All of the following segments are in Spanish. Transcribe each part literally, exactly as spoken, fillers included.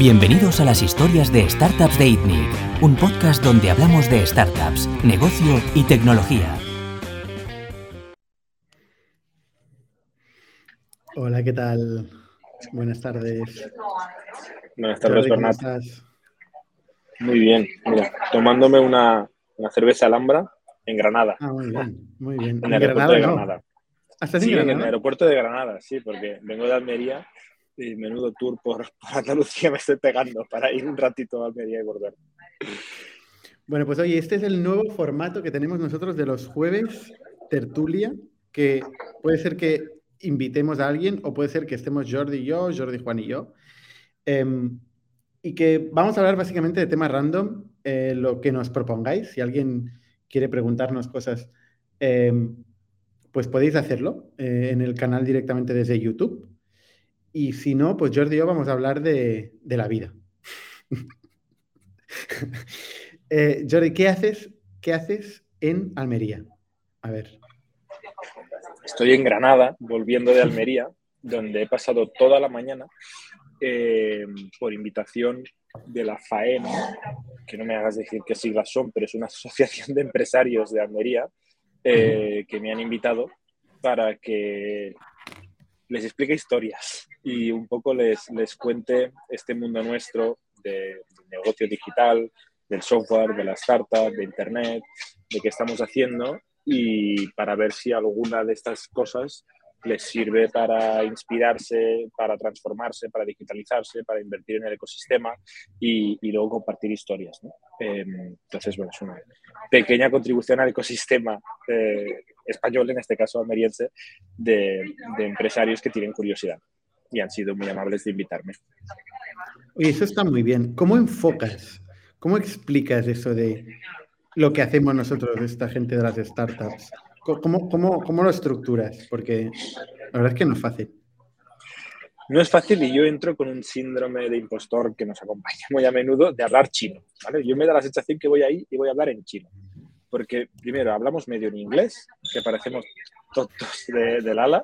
Bienvenidos a las historias de startups de itnig, un podcast donde hablamos de startups, negocio y tecnología. Hola, ¿qué tal? Buenas tardes. Buenas tardes, Bernat. ¿Cómo estás? Muy bien. Mira, tomándome una, una cerveza Alhambra en Granada. Ah, muy bien, muy bien. En el aeropuerto de Granada. ¿Estás en Granada? En el aeropuerto de Granada, sí, porque vengo de Almería. Y menudo tour por, por Andalucía me estoy pegando para ir un ratito a Almería y volver. Bueno, pues oye, este es el nuevo formato que tenemos nosotros de los jueves, tertulia, que puede ser que invitemos a alguien o puede ser que estemos Jordi y yo, Jordi, Juan y yo. Eh, y que vamos a hablar básicamente de temas random, eh, lo que nos propongáis. Si alguien quiere preguntarnos cosas, eh, pues podéis hacerlo eh, en el canal directamente desde YouTube. Y si no, pues Jordi y yo vamos a hablar de, de la vida. eh, Jordi, ¿qué haces, ¿qué haces en Almería? A ver. Estoy en Granada, volviendo de Almería, donde he pasado toda la mañana eh, por invitación de la FAEM, que no me hagas decir qué siglas son, pero es una asociación de empresarios de Almería eh, que me han invitado para que les explique historias y un poco les, les cuente este mundo nuestro de, de negocio digital, del software, de las startups, de internet, de qué estamos haciendo y para ver si alguna de estas cosas les sirve para inspirarse, para transformarse, para digitalizarse, para invertir en el ecosistema y, y luego compartir historias, ¿no? Eh, entonces, bueno, es una pequeña contribución al ecosistema eh, español, en este caso almeriense, de, de empresarios que tienen curiosidad y han sido muy amables de invitarme. Oye, eso está muy bien. ¿Cómo enfocas, cómo explicas eso de lo que hacemos nosotros, esta gente de las startups? ¿Cómo, cómo, cómo lo estructuras? Porque la verdad es que no es fácil. No es fácil y yo entro con un síndrome de impostor que nos acompaña muy a menudo de hablar chino, ¿vale? Yo me da la sensación que voy ahí y voy a hablar en chino. Porque, primero, hablamos medio en inglés, que parecemos tontos de, del ala,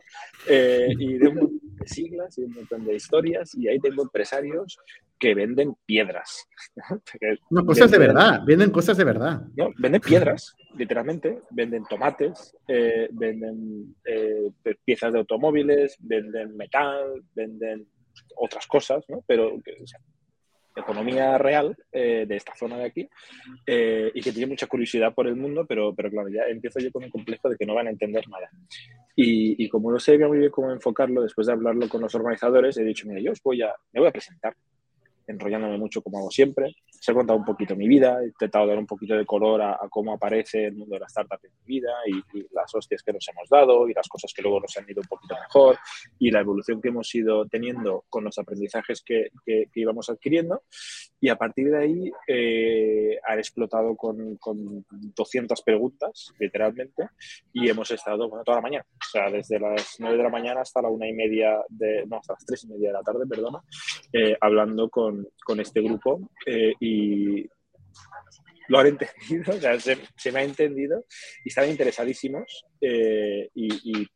eh, y de un montón de siglas y un montón de historias, y ahí tengo empresarios que venden piedras. No, cosas venden, de verdad, venden cosas de verdad. No, venden piedras, literalmente, venden tomates, eh, venden eh, piezas de automóviles, venden metal, venden otras cosas, ¿no? Pero, o sea, economía real eh, de esta zona de aquí eh, y que tiene mucha curiosidad por el mundo, pero, pero claro, ya empiezo yo con el complejo de que no van a entender nada. Y, y como no sé muy bien cómo enfocarlo, después de hablarlo con los organizadores, he dicho, mira, yo os voy a, me voy a presentar, enrollándome mucho como hago siempre. Os he contado un poquito mi vida, he intentado dar un poquito de color a, a cómo aparece el mundo de las startups en mi vida y, y las hostias que nos hemos dado y las cosas que luego nos han ido un poquito mejor y la evolución que hemos ido teniendo con los aprendizajes que, que, que íbamos adquiriendo y a partir de ahí eh, han explotado con, con doscientas preguntas, literalmente, y hemos estado, bueno, toda la mañana, o sea, desde las nueve de la mañana hasta la una y media de, no, hasta las tres y media de la tarde, perdona, eh, hablando con con este grupo eh, y lo han entendido, o sea, se, se me ha entendido y están interesadísimos eh, y, y,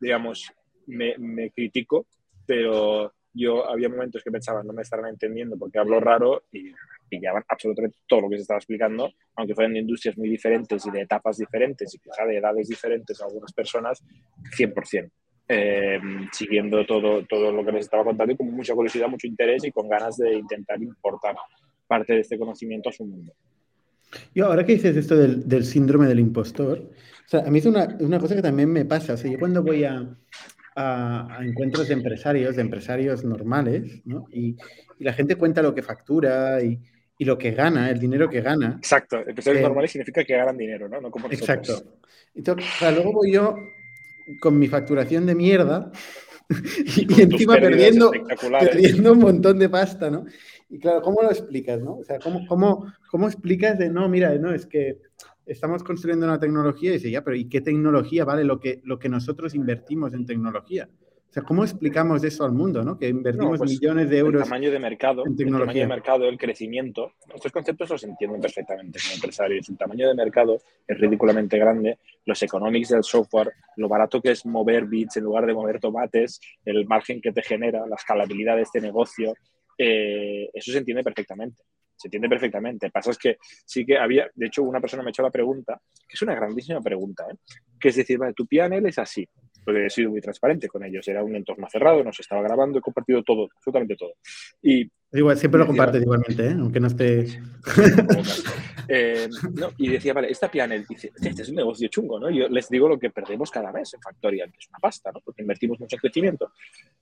digamos, me, me critico, pero yo había momentos que pensaba, no me estarán entendiendo porque hablo raro y pillaban absolutamente todo lo que se estaba explicando, aunque fueran de industrias muy diferentes y de etapas diferentes y quizá de edades diferentes a algunas personas, cien por ciento. Eh, siguiendo todo, todo lo que les estaba contando y con mucha curiosidad, mucho interés y con ganas de intentar importar parte de este conocimiento a su mundo. Yo ahora que dices esto del, del síndrome del impostor, o sea, a mí es una, una cosa que también me pasa. O sea, yo cuando voy a, a, a encuentros de empresarios, de empresarios normales, ¿no? y, y la gente cuenta lo que factura y, y lo que gana, el dinero que gana. Exacto, empresarios eh, normales significa que ganan dinero, ¿no? No como nosotros. Exacto. Entonces, o sea, luego voy yo con mi facturación de mierda y, y encima perdiendo, perdiendo un montón de pasta, ¿no? Y claro, ¿cómo lo explicas, no? O sea, ¿cómo, cómo, cómo explicas de, no, mira, no, es que estamos construyendo una tecnología y dice, ya, pero ¿y qué tecnología vale lo que, lo que nosotros invertimos en tecnología? O sea, ¿cómo explicamos eso al mundo, no? Que invertimos no, pues, millones de euros. El tamaño de mercado, en tecnología. El tamaño de mercado, el crecimiento. Estos conceptos los entienden perfectamente como empresarios. El tamaño de mercado es ridículamente grande. Los economics del software, lo barato que es mover bits en lugar de mover tomates, el margen que te genera, la escalabilidad de este negocio. eh, eso se entiende perfectamente. Se entiende perfectamente. Pasa es que sí que había... De hecho, una persona me ha hecho la pregunta, que es una grandísima pregunta, ¿eh? Que es decir, vale, tu P and L es así. Porque he sido muy transparente con ellos. Era un entorno cerrado, nos estaba grabando, he compartido todo, absolutamente todo. Y... Digo, siempre lo compartes igualmente, ¿eh? Aunque no esté... eh, no, y decía, vale, esta P and L, dice, este es un negocio chungo, ¿no? Yo les digo lo que perdemos cada mes en Factorial, que es una pasta, ¿no? Porque invertimos mucho en crecimiento.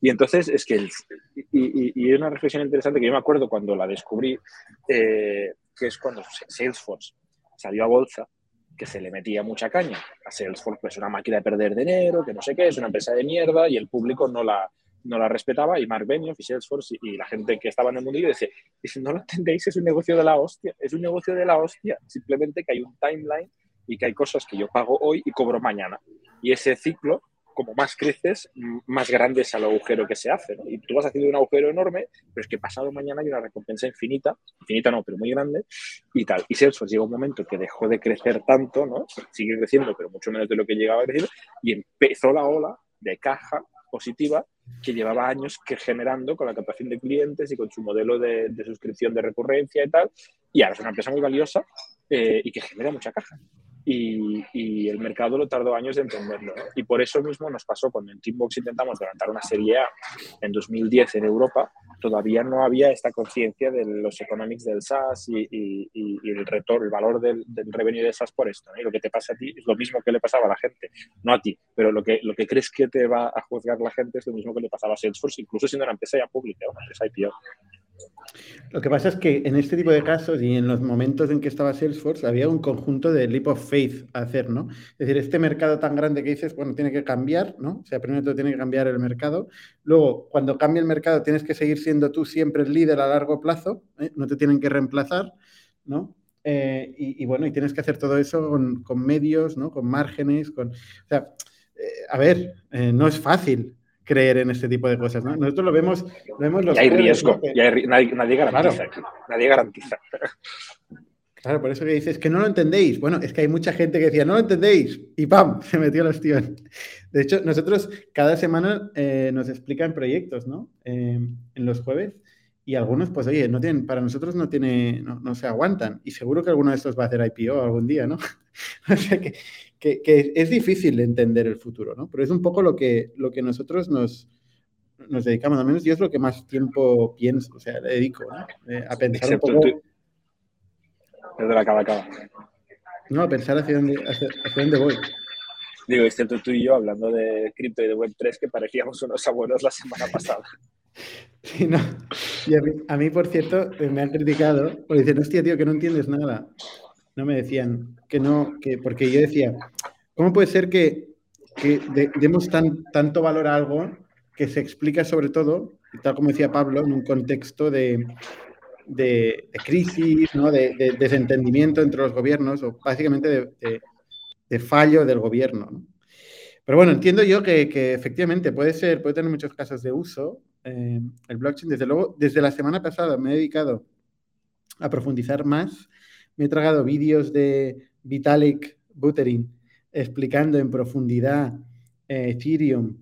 Y entonces es que... El, y, y, y una reflexión interesante que yo me acuerdo cuando la descubrí, eh, que es cuando Salesforce salió a bolsa, que se le metía mucha caña. A Salesforce, pues, una máquina de perder dinero, que no sé qué, es una empresa de mierda, y el público no la... no la respetaba, y Mark Benioff y Salesforce y, y la gente que estaba en el mundillo decía, dice, no lo entendéis, es un negocio de la hostia, es un negocio de la hostia, simplemente que hay un timeline y que hay cosas que yo pago hoy y cobro mañana. Y ese ciclo, como más creces, más grande es el agujero que se hace, ¿no? Y tú vas haciendo un agujero enorme, pero es que pasado mañana hay una recompensa infinita, infinita no, pero muy grande, y tal. Y Salesforce llegó un momento que dejó de crecer tanto, ¿no? Sigue creciendo, pero mucho menos de lo que llegaba a crecer, y empezó la ola de caja positiva que llevaba años que generando con la captación de clientes y con su modelo de, de suscripción de recurrencia y tal, y ahora es una empresa muy valiosa eh, y que genera mucha caja. Y, y el mercado lo tardó años de entenderlo, ¿no? Y por eso mismo nos pasó cuando en Teambox intentamos levantar una serie A en dos mil diez en Europa, todavía no había esta conciencia de los economics del SaaS y, y, y el retorno, el valor del, del revenue de SaaS por esto, ¿no? Y lo que te pasa a ti es lo mismo que le pasaba a la gente, no a ti, pero lo que, lo que crees que te va a juzgar la gente es lo mismo que le pasaba a Salesforce, incluso siendo una empresa ya pública, una empresa I P O. Lo que pasa es que en este tipo de casos y en los momentos en que estaba Salesforce había un conjunto de leap of faith a hacer, ¿no? Es decir, este mercado tan grande que dices, bueno, tiene que cambiar, ¿no? O sea, primero todo tiene que cambiar el mercado. Luego, cuando cambie el mercado, tienes que seguir siendo tú siempre el líder a largo plazo, ¿eh? No te tienen que reemplazar, ¿no? Eh, y, y bueno, y tienes que hacer todo eso con, con medios, ¿no? Con márgenes, con... O sea, eh, a ver, eh, no es fácil creer en este tipo de cosas, ¿no? Nosotros lo vemos... Lo vemos los y hay juegos, riesgo, ¿no? Que... y hay, nadie, nadie garantiza. Claro. Nadie garantiza. Claro, por eso que dices, que no lo entendéis. Bueno, es que hay mucha gente que decía, no lo entendéis, y ¡pam! Se metió la ostión. De hecho, nosotros cada semana eh, nos explican proyectos, ¿no? Eh, en los jueves, y algunos, pues, oye, no tienen, para nosotros no tiene, no, no se aguantan, y seguro que alguno de estos va a hacer I P O algún día, ¿no? O sea que... Que, que es difícil entender el futuro, ¿no? Pero es un poco lo que, lo que nosotros nos, nos dedicamos, al menos yo es lo que más tiempo pienso, o sea, le dedico, ¿no? Eh, a pensar excepto un poco... Perdón, acaba, acaba. No, a pensar hacia dónde, hacia, hacia dónde voy. Digo, excepto tú y yo hablando de cripto y de web tres, que parecíamos unos abuelos la semana pasada. Sí, no. Y a mí, a mí, por cierto, me han criticado, porque dicen, hostia, tío, que no entiendes nada. No me decían que no, que porque yo decía, ¿cómo puede ser que, que de, demos tan, tanto valor a algo que se explica sobre todo, tal como decía Pablo, en un contexto de, de, de crisis, ¿no? De, de desentendimiento entre los gobiernos o básicamente de, de, de fallo del gobierno, ¿no? Pero bueno, entiendo yo que, que efectivamente puede ser, puede tener muchos casos de uso eh, el blockchain. Desde luego, desde la semana pasada me he dedicado a profundizar más. Me he tragado vídeos de Vitalik Buterin explicando en profundidad eh, Ethereum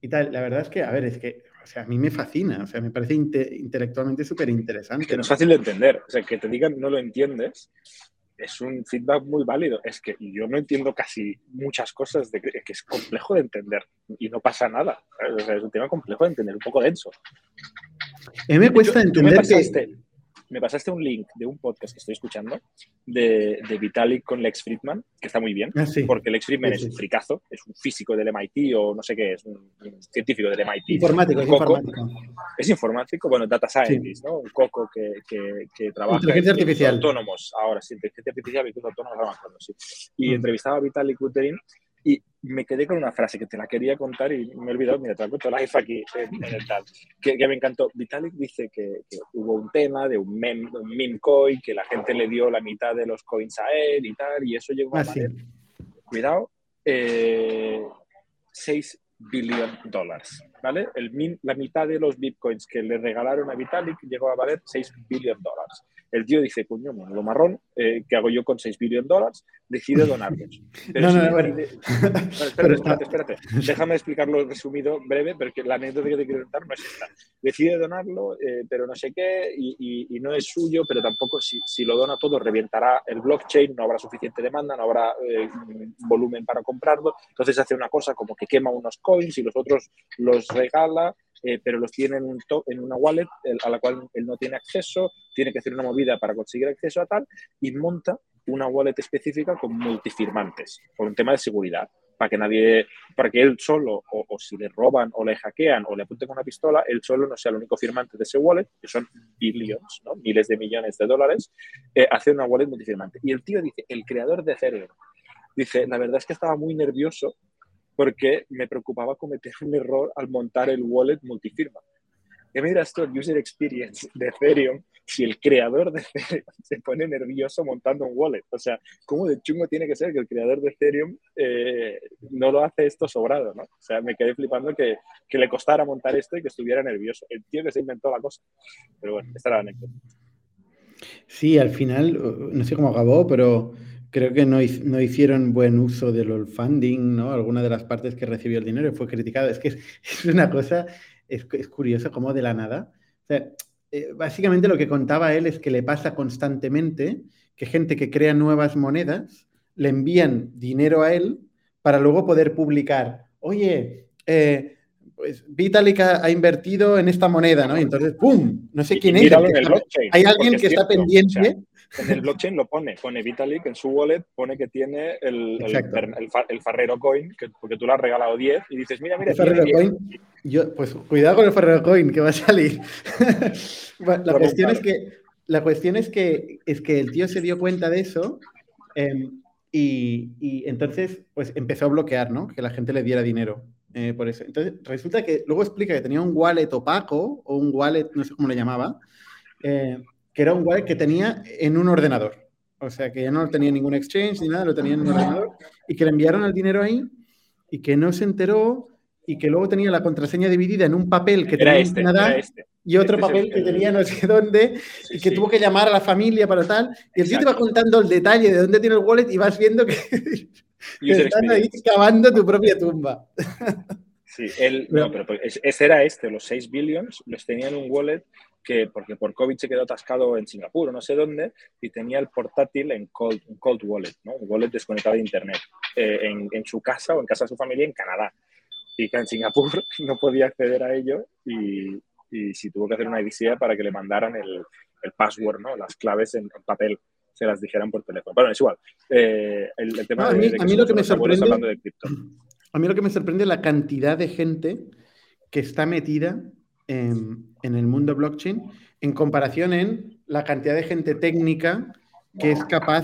y tal. La verdad es que, a ver, es que, o sea, a mí me fascina. O sea, me parece inte- intelectualmente súper interesante. Es que no es fácil de entender. O sea, que te digan no lo entiendes es un feedback muy válido. Es que yo no entiendo casi muchas cosas de que, que es complejo de entender y no pasa nada. O sea, es un tema complejo de entender, un poco denso. A mí me cuesta yo, entender que... Me pasaste un link de un podcast que estoy escuchando de, de Vitalik con Lex Fridman, que está muy bien, ah, sí. Porque Lex Fridman sí, sí. Es un fricazo, es un físico del M I T o no sé qué es, un, un científico del M I T. Informático, es informático. Es informático, bueno, data scientist, sí. ¿No? Un coco que, que, que trabaja inteligencia en artificial. Autónomos, ahora sí, inteligencia artificial, y autónomos trabajando, sí. Y mm. entrevistaba a Vitalik Buterin y me quedé con una frase que te la quería contar y me he olvidado, mira, te la cuento live aquí en, en el tal, que, que me encantó. Vitalik dice que, que hubo un tema de un meme, un meme coin, que la gente le dio la mitad de los coins a él y tal, y eso llegó ah, a valer, sí. Cuidado, eh, seis billion dólares, ¿vale? El min, la mitad de los bitcoins que le regalaron a Vitalik llegó a valer seis billion dólares. El tío dice, coño, lo marrón, eh, ¿qué hago yo con seis billones de dólares? Decide donarlos. Pero no, no, si no, no, decide... no. Bueno, espérate, pero espérate, espérate. Déjame explicarlo resumido, breve, porque la anécdota que te quiero contar no es esta. Decide donarlo, eh, pero no sé qué, y, y, y no es suyo, pero tampoco si, si lo dona todo, revientará el blockchain, no habrá suficiente demanda, no habrá eh, volumen para comprarlo. Entonces hace una cosa como que quema unos coins y los otros los regala. Eh, pero los tiene en, un to- en una wallet el, a la cual él no tiene acceso, tiene que hacer una movida para conseguir acceso a tal, y monta una wallet específica con multifirmantes, por un tema de seguridad, para que nadie, para que él solo, o, o si le roban o le hackean o le apunten con una pistola, él solo no sea el único firmante de ese wallet, que son billions, ¿no? Miles de millones de dólares, eh, hace una wallet multifirmante. Y el tío dice, el creador de Ethereum, dice, la verdad es que estaba muy nervioso porque me preocupaba cometer un error al montar el wallet multifirma. ¿Qué me dirás tú, el user experience de Ethereum, si el creador de Ethereum se pone nervioso montando un wallet? O sea, ¿cómo de chungo tiene que ser que el creador de Ethereum eh, no lo hace esto sobrado, ¿no? O sea, me quedé flipando que, que le costara montar esto y que estuviera nervioso. El tío que se inventó la cosa. Pero bueno, esta era la anécdota. Sí, al final, no sé cómo acabó, pero... creo que no, no hicieron buen uso del funding, ¿no? Alguna de las partes que recibió el dinero fue criticada. Es que es, es una cosa, es, es curioso cómo de la nada. O sea, eh, básicamente lo que contaba él es que le pasa constantemente que gente que crea nuevas monedas le envían dinero a él para luego poder publicar. Oye, eh, pues Vitalik ha, ha invertido en esta moneda, ¿no? Y entonces, ¡pum! No sé quién es. El que está, hay alguien que está pendiente... O sea, en el blockchain lo pone, pone Vitalik en su wallet, pone que tiene el, el, el, el Ferrero Coin, que, porque tú le has regalado diez y dices, mira, mira, el Ferrero Coin, yo, pues cuidado con el Ferrero Coin, que va a salir. la, bueno, cuestión es que, la cuestión es que es que el tío se dio cuenta de eso eh, y, y entonces pues empezó a bloquear, ¿no? Que la gente le diera dinero eh, por eso. Entonces resulta que luego explica que tenía un wallet opaco o un wallet, no sé cómo le llamaba, eh, que era un wallet que tenía en un ordenador. O sea, que ya no tenía ningún exchange ni nada, lo tenía en un ordenador, y que le enviaron el dinero ahí, y que no se enteró, y que luego tenía la contraseña dividida en un papel que era tenía este, en Canadá, este. y otro este papel que tenía no sé dónde, sí, y que sí. tuvo que llamar a la familia para tal, y el tío te va contando el detalle de dónde tiene el wallet, y vas viendo que, que están ahí cavando tu propia tumba. Sí, él, no, pero ese era este, los seis billions, los tenía en un wallet que, porque por COVID se quedó atascado en Singapur o no sé dónde, y tenía el portátil en cold, en cold wallet, ¿no? Un wallet desconectado de internet, eh, en, en su casa o en casa de su familia en Canadá. Y que en Singapur no podía acceder a ello y, y sí tuvo que hacer una odisea para que le mandaran el, el password, ¿no? Las claves en, en papel, se las dijeran por teléfono. Bueno, es igual. Eh, el, el tema no, a mí, de, de que a mí lo que me sorprende... hablando de cripto. A mí lo que me sorprende es la cantidad de gente que está metida en, en el mundo blockchain en comparación en la cantidad de gente técnica que es capaz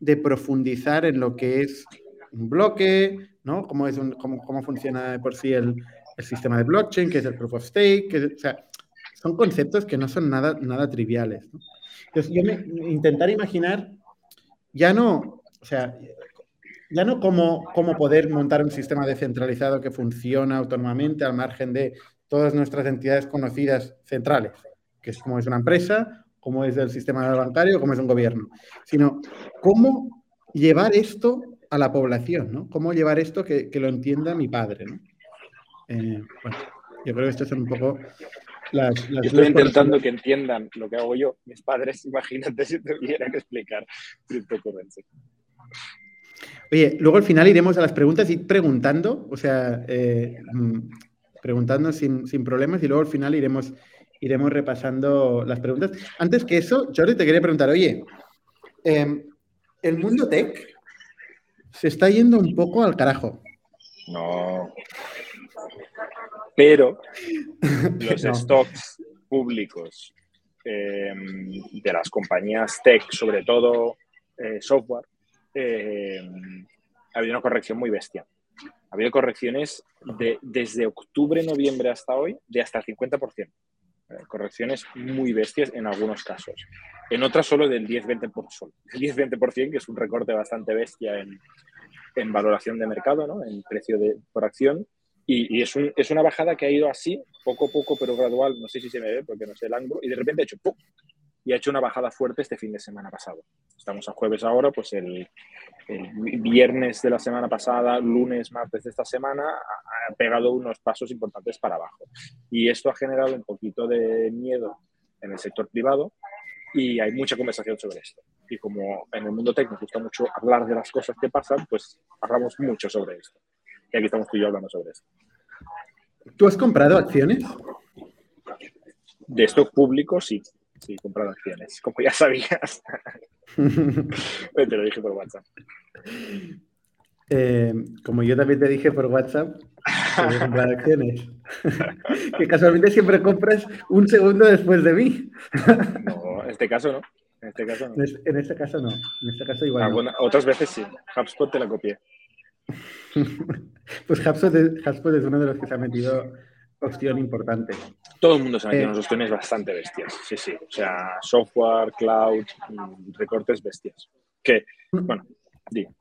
de profundizar en lo que es un bloque, ¿no? Cómo, es un, cómo, cómo funciona de por sí el, el sistema de blockchain, qué es el proof of stake, que, o sea, son conceptos que no son nada, nada triviales, ¿no? Entonces, yo me, intentar imaginar, ya no, o sea... ya no como, como poder montar un sistema descentralizado que funciona autónomamente al margen de todas nuestras entidades conocidas centrales, que es como es una empresa, como es el sistema bancario, como es un gobierno, sino cómo llevar esto a la población, ¿no? Cómo llevar esto que, que lo entienda mi padre, ¿no? Eh, bueno, yo creo que esto es un poco... Las, las estoy intentando que entiendan lo que hago yo. Mis padres, imagínate si tuviera que explicar cryptocurrency. Oye, luego al final iremos a las preguntas y preguntando, o sea, eh, preguntando sin, sin problemas, y luego al final iremos, iremos repasando las preguntas. Antes que eso, Jordi, te quería preguntar, oye, eh, el mundo tech se está yendo un poco al carajo. No, pero los no. stocks públicos eh, de las compañías tech, sobre todo eh, software, Eh, ha habido una corrección muy bestia. Ha habido correcciones de, desde octubre, noviembre hasta hoy, de hasta el cincuenta por ciento. Eh, correcciones muy bestias en algunos casos. En otras solo del diez veinte por ciento. El diez veinte por ciento, que es un recorte bastante bestia en, en valoración de mercado, ¿no? En precio de, por acción. Y, y es, un, es una bajada que ha ido así, poco a poco, pero gradual. No sé si se me ve porque no sé el ángulo. Y de repente ha hecho ¡pum! y ha hecho una bajada fuerte este fin de semana pasado. Estamos a jueves ahora, pues el, el viernes de la semana pasada, lunes, martes de esta semana, ha pegado unos pasos importantes para abajo. Y esto ha generado un poquito de miedo en el sector privado y hay mucha conversación sobre esto. Y como en el mundo tech nos gusta mucho hablar de las cosas que pasan, pues hablamos mucho sobre esto. Y aquí estamos tú y yo hablando sobre esto. ¿Tú has comprado acciones? De stock público, sí. Sí, comprado acciones, como ya sabías. Te lo dije por WhatsApp. Eh, como yo también te dije por WhatsApp, he comprado acciones. Que casualmente siempre compras un segundo después de mí. No, en este caso no. En este caso no. En este caso no. En este caso igual. Ah, no. Bueno, otras veces sí. HubSpot te la copié. Pues HubSpot es, HubSpot es uno de los que se ha metido... Opción importante. Todo el mundo se ha metido eh, unas opciones bastante bestias. Sí, sí. O sea, software, cloud, recortes bestias. Que, bueno, digo.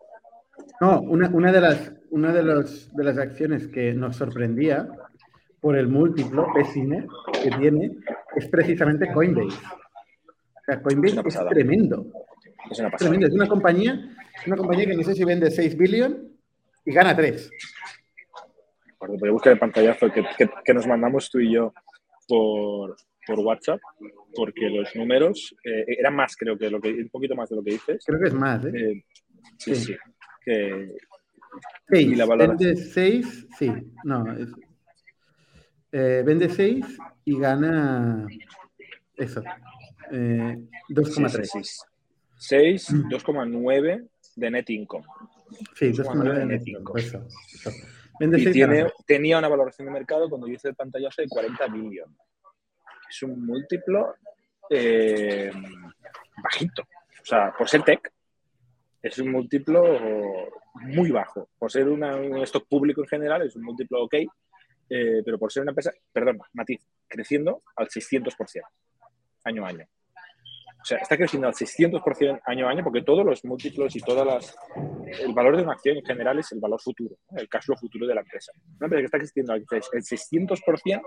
No, una, una, de, las, una de, los, de las acciones que nos sorprendía por el múltiplo P/E que tiene es precisamente Coinbase. O sea, Coinbase es, es tremendo. Es una pasada. Es tremendo. Es una compañía, una compañía que no sé si vende seis billion y gana tres. Voy a buscar el pantallazo que, que, que nos mandamos tú y yo por, por WhatsApp, porque los números eh, eran más, creo que, lo que un poquito más de lo que dices. Creo que es más, ¿eh? eh sí, sí. sí. Que, seis, y la vende seis, sí. No, es, eh, vende seis y gana eso, eh, dos coma tres. Sí, sí, sí. seis, mm. dos coma nueve de net income. Sí, dos coma nueve de net income. Eso, eso. Y tiene, tenía una valoración de mercado cuando yo hice el pantallazo de cuarenta billion. Es un múltiplo eh, bajito. O sea, por ser tech, es un múltiplo muy bajo. Por ser una, un stock público en general, es un múltiplo ok, eh, pero por ser una empresa, perdón, matiz, creciendo al seiscientos por ciento año a año. O sea, está creciendo al seiscientos por ciento año a año porque todos los múltiplos y todas las... El valor de una acción en general es el valor futuro, ¿no? El cash flow futuro de la empresa. Una empresa que está creciendo al seiscientos por ciento,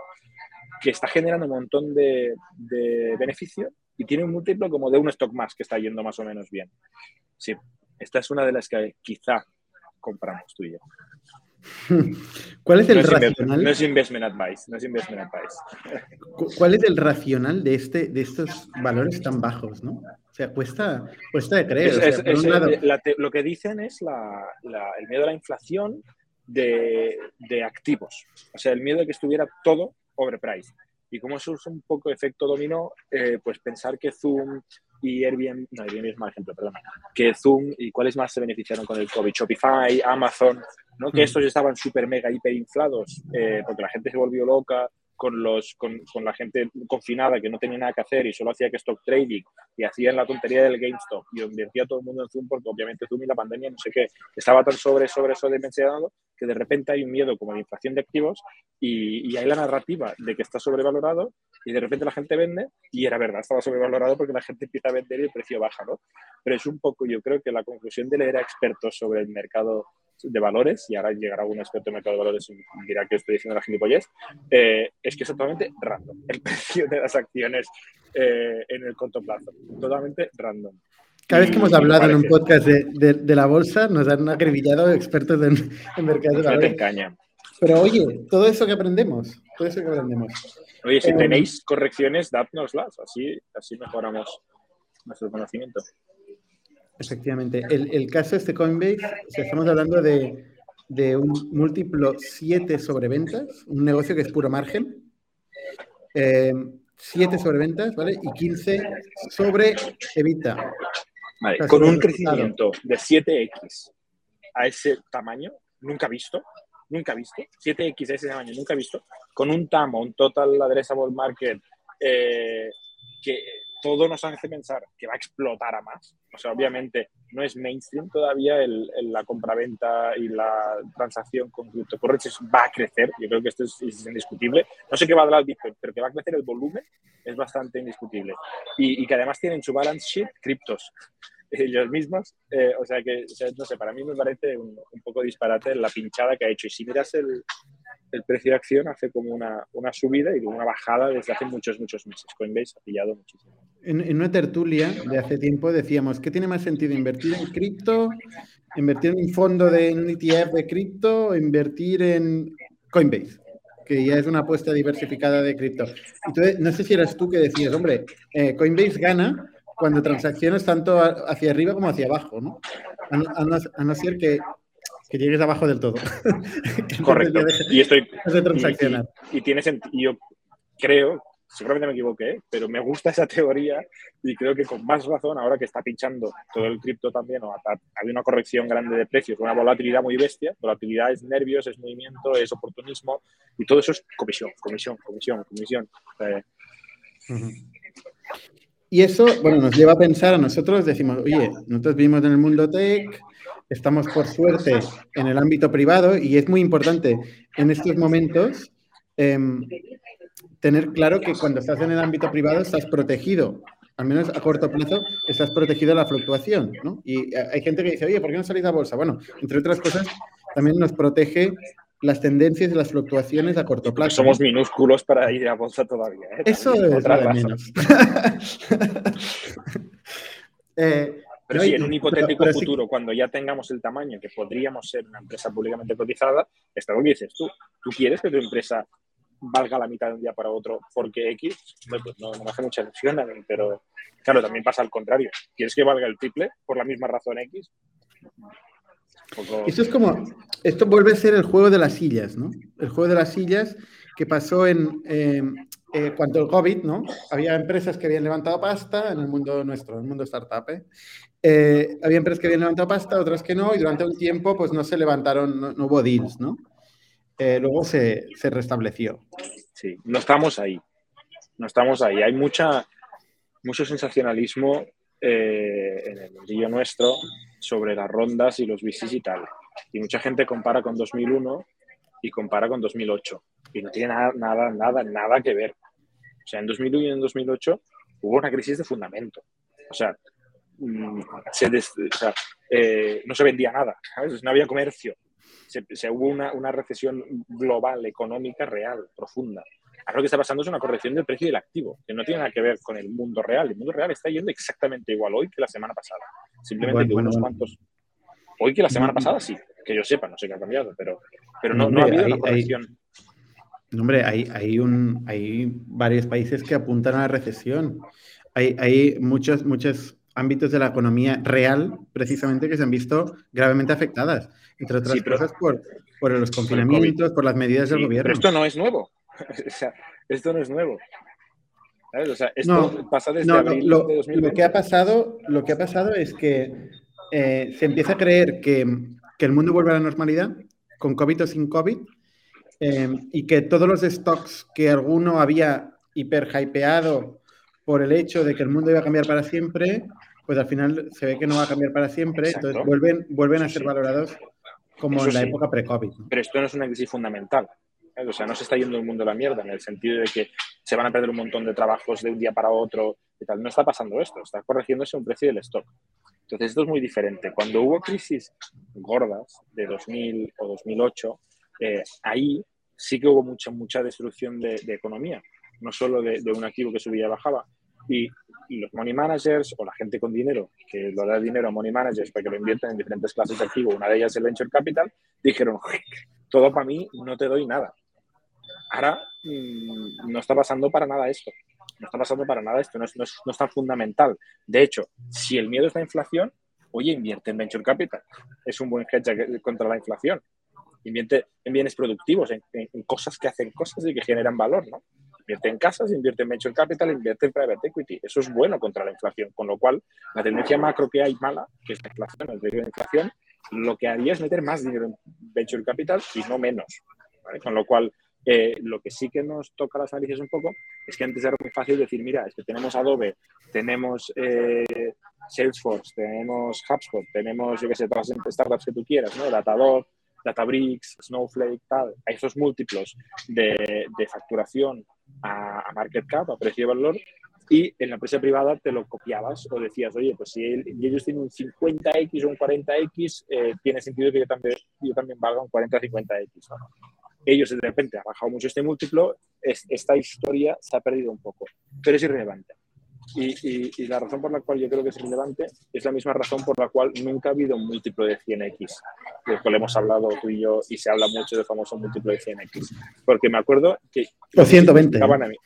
que está generando un montón de, de beneficio y tiene un múltiplo como de un stock más que está yendo más o menos bien. Sí, esta es una de las que quizá compramos tú y yo. ¿Cuál es el no es racional? No es investment advice, no es investment advice. ¿Cuál es el racional de este, de estos valores tan bajos, ¿no? O sea, cuesta, cuesta de creer. Es, o sea, es, por un es, lado... la te, lo que dicen es la, la, el miedo a la inflación de, de activos. O sea, el miedo de que estuviera todo overpriced. Y como eso es un poco efecto dominó, eh, pues pensar que Zoom y Airbnb, no, Airbnb es mal ejemplo, perdón, que Zoom y cuáles más se beneficiaron con el COVID, Shopify, Amazon, ¿no? Que estos estaban súper mega hiperinflados eh, porque la gente se volvió loca con, los, con, con la gente confinada que no tenía nada que hacer y solo hacía que stock trading y hacían la tontería del GameStop y invertía todo el mundo en Zoom porque obviamente Zoom y la pandemia no sé qué, estaba tan sobre, sobre, sobre mencionado que de repente hay un miedo como la inflación de activos y, y hay la narrativa de que está sobrevalorado y de repente la gente vende y era verdad, estaba sobrevalorado porque la gente empieza a vender y el precio baja, ¿no? Pero es un poco, yo creo que la conclusión de leer a expertos sobre el mercado de valores, y ahora llegará algún experto en mercado de valores y dirá que estoy diciendo la gilipollez, eh, es que es totalmente random. El precio de las acciones eh, en el corto plazo, totalmente random. Cada vez que hemos hablado en un podcast de, de, de la bolsa, nos han agribillado expertos en, en mercado de valores. No te engañan. Pero oye, todo eso que aprendemos, todo eso que aprendemos. Oye, si eh, tenéis correcciones, dadnoslas, así, así mejoramos nuestro conocimiento. Efectivamente. El, el caso este Coinbase, o sea, estamos hablando de, de un múltiplo siete sobre ventas, un negocio que es puro margen, eh, siete sobre ventas, ¿vale? Y quince sobre EBITDA. Vale, o sea, con un crecimiento de siete equis a ese tamaño, nunca visto, nunca visto, siete equis a ese tamaño, nunca visto, con un T A M, un Total Addressable Market, eh, que... Todo nos hace pensar que va a explotar a más. O sea, obviamente no es mainstream todavía el, el, la compraventa y la transacción con cryptocurrencies va a crecer. Yo creo que esto es, es indiscutible. No sé qué va a dar el Bitcoin, pero que va a crecer el volumen es bastante indiscutible. Y, y que además tienen su balance sheet criptos ellos mismos. Eh, o sea que, o sea, no sé, para mí me parece un, un poco disparate la pinchada que ha hecho. Y si miras el... El precio de acción hace como una, una subida y una bajada desde hace muchos, muchos meses. Coinbase ha pillado muchísimo. en, en una tertulia de hace tiempo decíamos, ¿qué tiene más sentido? ¿Invertir en cripto? ¿Invertir en un fondo de un E T F de cripto? ¿O invertir en Coinbase? Que ya es una apuesta diversificada de cripto. Entonces, no sé si eras tú que decías, hombre, eh, Coinbase gana cuando transacciones tanto hacia arriba como hacia abajo, ¿no? A no, a no, a no ser que, que llegues abajo del todo. Correcto. Y estoy... De transaccionar. Y, y, y tienes... Y yo creo... Seguramente me equivoqué, pero me gusta esa teoría y creo que con más razón, ahora que está pinchando todo el cripto también, o hay una corrección grande de precios, una volatilidad muy bestia. Volatilidad es nervios, es movimiento, es oportunismo y todo eso es comisión, comisión, comisión, comisión. Eh. Y eso, bueno, nos lleva a pensar a nosotros, decimos, oye, nosotros vivimos en el mundo tech, estamos por suerte en el ámbito privado y es muy importante en estos momentos... Eh, tener claro que cuando estás en el ámbito privado estás protegido, al menos a corto plazo, estás protegido a la fluctuación, ¿no? Y hay gente que dice, oye, ¿por qué no salís a bolsa? Bueno, entre otras cosas, también nos protege las tendencias y las fluctuaciones a corto plazo. Pues somos minúsculos para ir a bolsa todavía, ¿eh? Eso es lo de menos. eh, Pero no, sí, en un hipotético pero, pero futuro, sí. Cuando ya tengamos el tamaño que podríamos ser una empresa públicamente cotizada, está lo que dices tú. ¿Tú quieres que tu empresa valga la mitad de un día para otro porque X? Pues no, no me hace mucha ilusión a mí, pero claro, también pasa al contrario. ¿Quieres que valga el triple por la misma razón X? Poco... Esto es como... Esto vuelve a ser el juego de las sillas, ¿no? El juego de las sillas que pasó en... Eh, Eh, cuando el COVID, ¿no? Había empresas que habían levantado pasta en el mundo nuestro, en el mundo startup, ¿eh? Eh, había empresas que habían levantado pasta, otras que no, y durante un tiempo pues no se levantaron, no, no hubo deals, ¿no? Eh, luego se, se restableció. Sí, no estamos ahí. No estamos ahí. Hay mucha, mucho sensacionalismo eh, en el mundillo nuestro sobre las rondas y los V Cs y tal. Y mucha gente compara con dos mil uno y compara con dos mil ocho. Y no tiene nada, nada, nada, nada que ver. O sea, en dos mil uno y en dos mil ocho hubo una crisis de fundamento. O sea, se des, o sea eh, no se vendía nada, ¿sabes? No había comercio. Se, se hubo una, una recesión global, económica, real, profunda. Ahora lo que está pasando es una corrección del precio del activo, que no tiene nada que ver con el mundo real. El mundo real está yendo exactamente igual hoy que la semana pasada. Simplemente bueno, que unos bueno. cuantos... Hoy que la semana pasada sí, que yo sepa, no sé qué ha cambiado, pero, pero no, no, no ha habido ahí, una corrección... Ahí. Hombre, hay, hay, un, hay varios países que apuntan a la recesión. Hay, hay muchos, muchos ámbitos de la economía real, precisamente, que se han visto gravemente afectadas. Entre otras sí, pero, cosas, por, por los confinamientos, por las medidas sí, del gobierno. Pero esto no es nuevo. O sea, esto no es nuevo. ¿Sabes? O sea, esto no, pasa desde no, abril lo, de dos mil veinte. Lo que ha pasado, lo que ha pasado es que eh, se empieza a creer que, que el mundo vuelve a la normalidad, con COVID o sin COVID, Eh, y que todos los stocks que alguno había hiperhypeado por el hecho de que el mundo iba a cambiar para siempre, pues al final se ve que no va a cambiar para siempre. Exacto. Entonces vuelven, vuelven a ser sí. valorados como Eso en la sí. época pre-COVID, ¿no? Pero esto no es una crisis fundamental. O sea, no se está yendo el mundo a la mierda en el sentido de que se van a perder un montón de trabajos de un día para otro y tal. No está pasando esto, está corrigiéndose un precio del stock. Entonces esto es muy diferente. Cuando hubo crisis gordas de dos mil o dos mil ocho... Eh, ahí sí que hubo mucha mucha destrucción de, de economía, no solo de, de un activo que subía y bajaba. Y, y los money managers o la gente con dinero, que lo da dinero a money managers para que lo inviertan en diferentes clases de activo, una de ellas el venture capital, dijeron, todo para mí, no te doy nada. Ahora mmm, no está pasando para nada esto, no está pasando para nada esto, no es, no es, no es tan fundamental. De hecho, si el miedo es la inflación, oye, invierte en venture capital, es un buen hedge contra la inflación. Invierte en bienes productivos, en, en, en cosas que hacen cosas y que generan valor, ¿no? Invierte en casas, invierte en venture capital, invierte en private equity. Eso es bueno contra la inflación, con lo cual la tendencia macro que hay mala, que es la inflación, el riesgo de inflación, lo que haría es meter más dinero en venture capital y no menos, ¿vale? Con lo cual, eh, lo que sí que nos toca las narices un poco es que antes era muy fácil decir, mira, es que tenemos Adobe, tenemos... Eh, Salesforce, tenemos HubSpot, tenemos, yo qué sé, todas las startups que tú quieras, ¿no? Datadog, Databricks, Snowflake, tal. A esos múltiplos de, de facturación a, a market cap, a precio de valor, y en la empresa privada te lo copiabas o decías, oye, pues si él, ellos tienen un cincuenta equis o un cuarenta equis, eh, tiene sentido que yo también, yo también valga un cuarenta a cincuenta equis, ¿no? Ellos de repente han bajado mucho este múltiplo, es, esta historia se ha perdido un poco, pero es irrelevante. Y, y, y la razón por la cual yo creo que es relevante es la misma razón por la cual nunca ha habido un múltiplo de cien equis, del cual hemos hablado tú y yo, y se habla mucho del famoso múltiplo de cien equis. Porque me acuerdo que... O ciento veinte. A mí.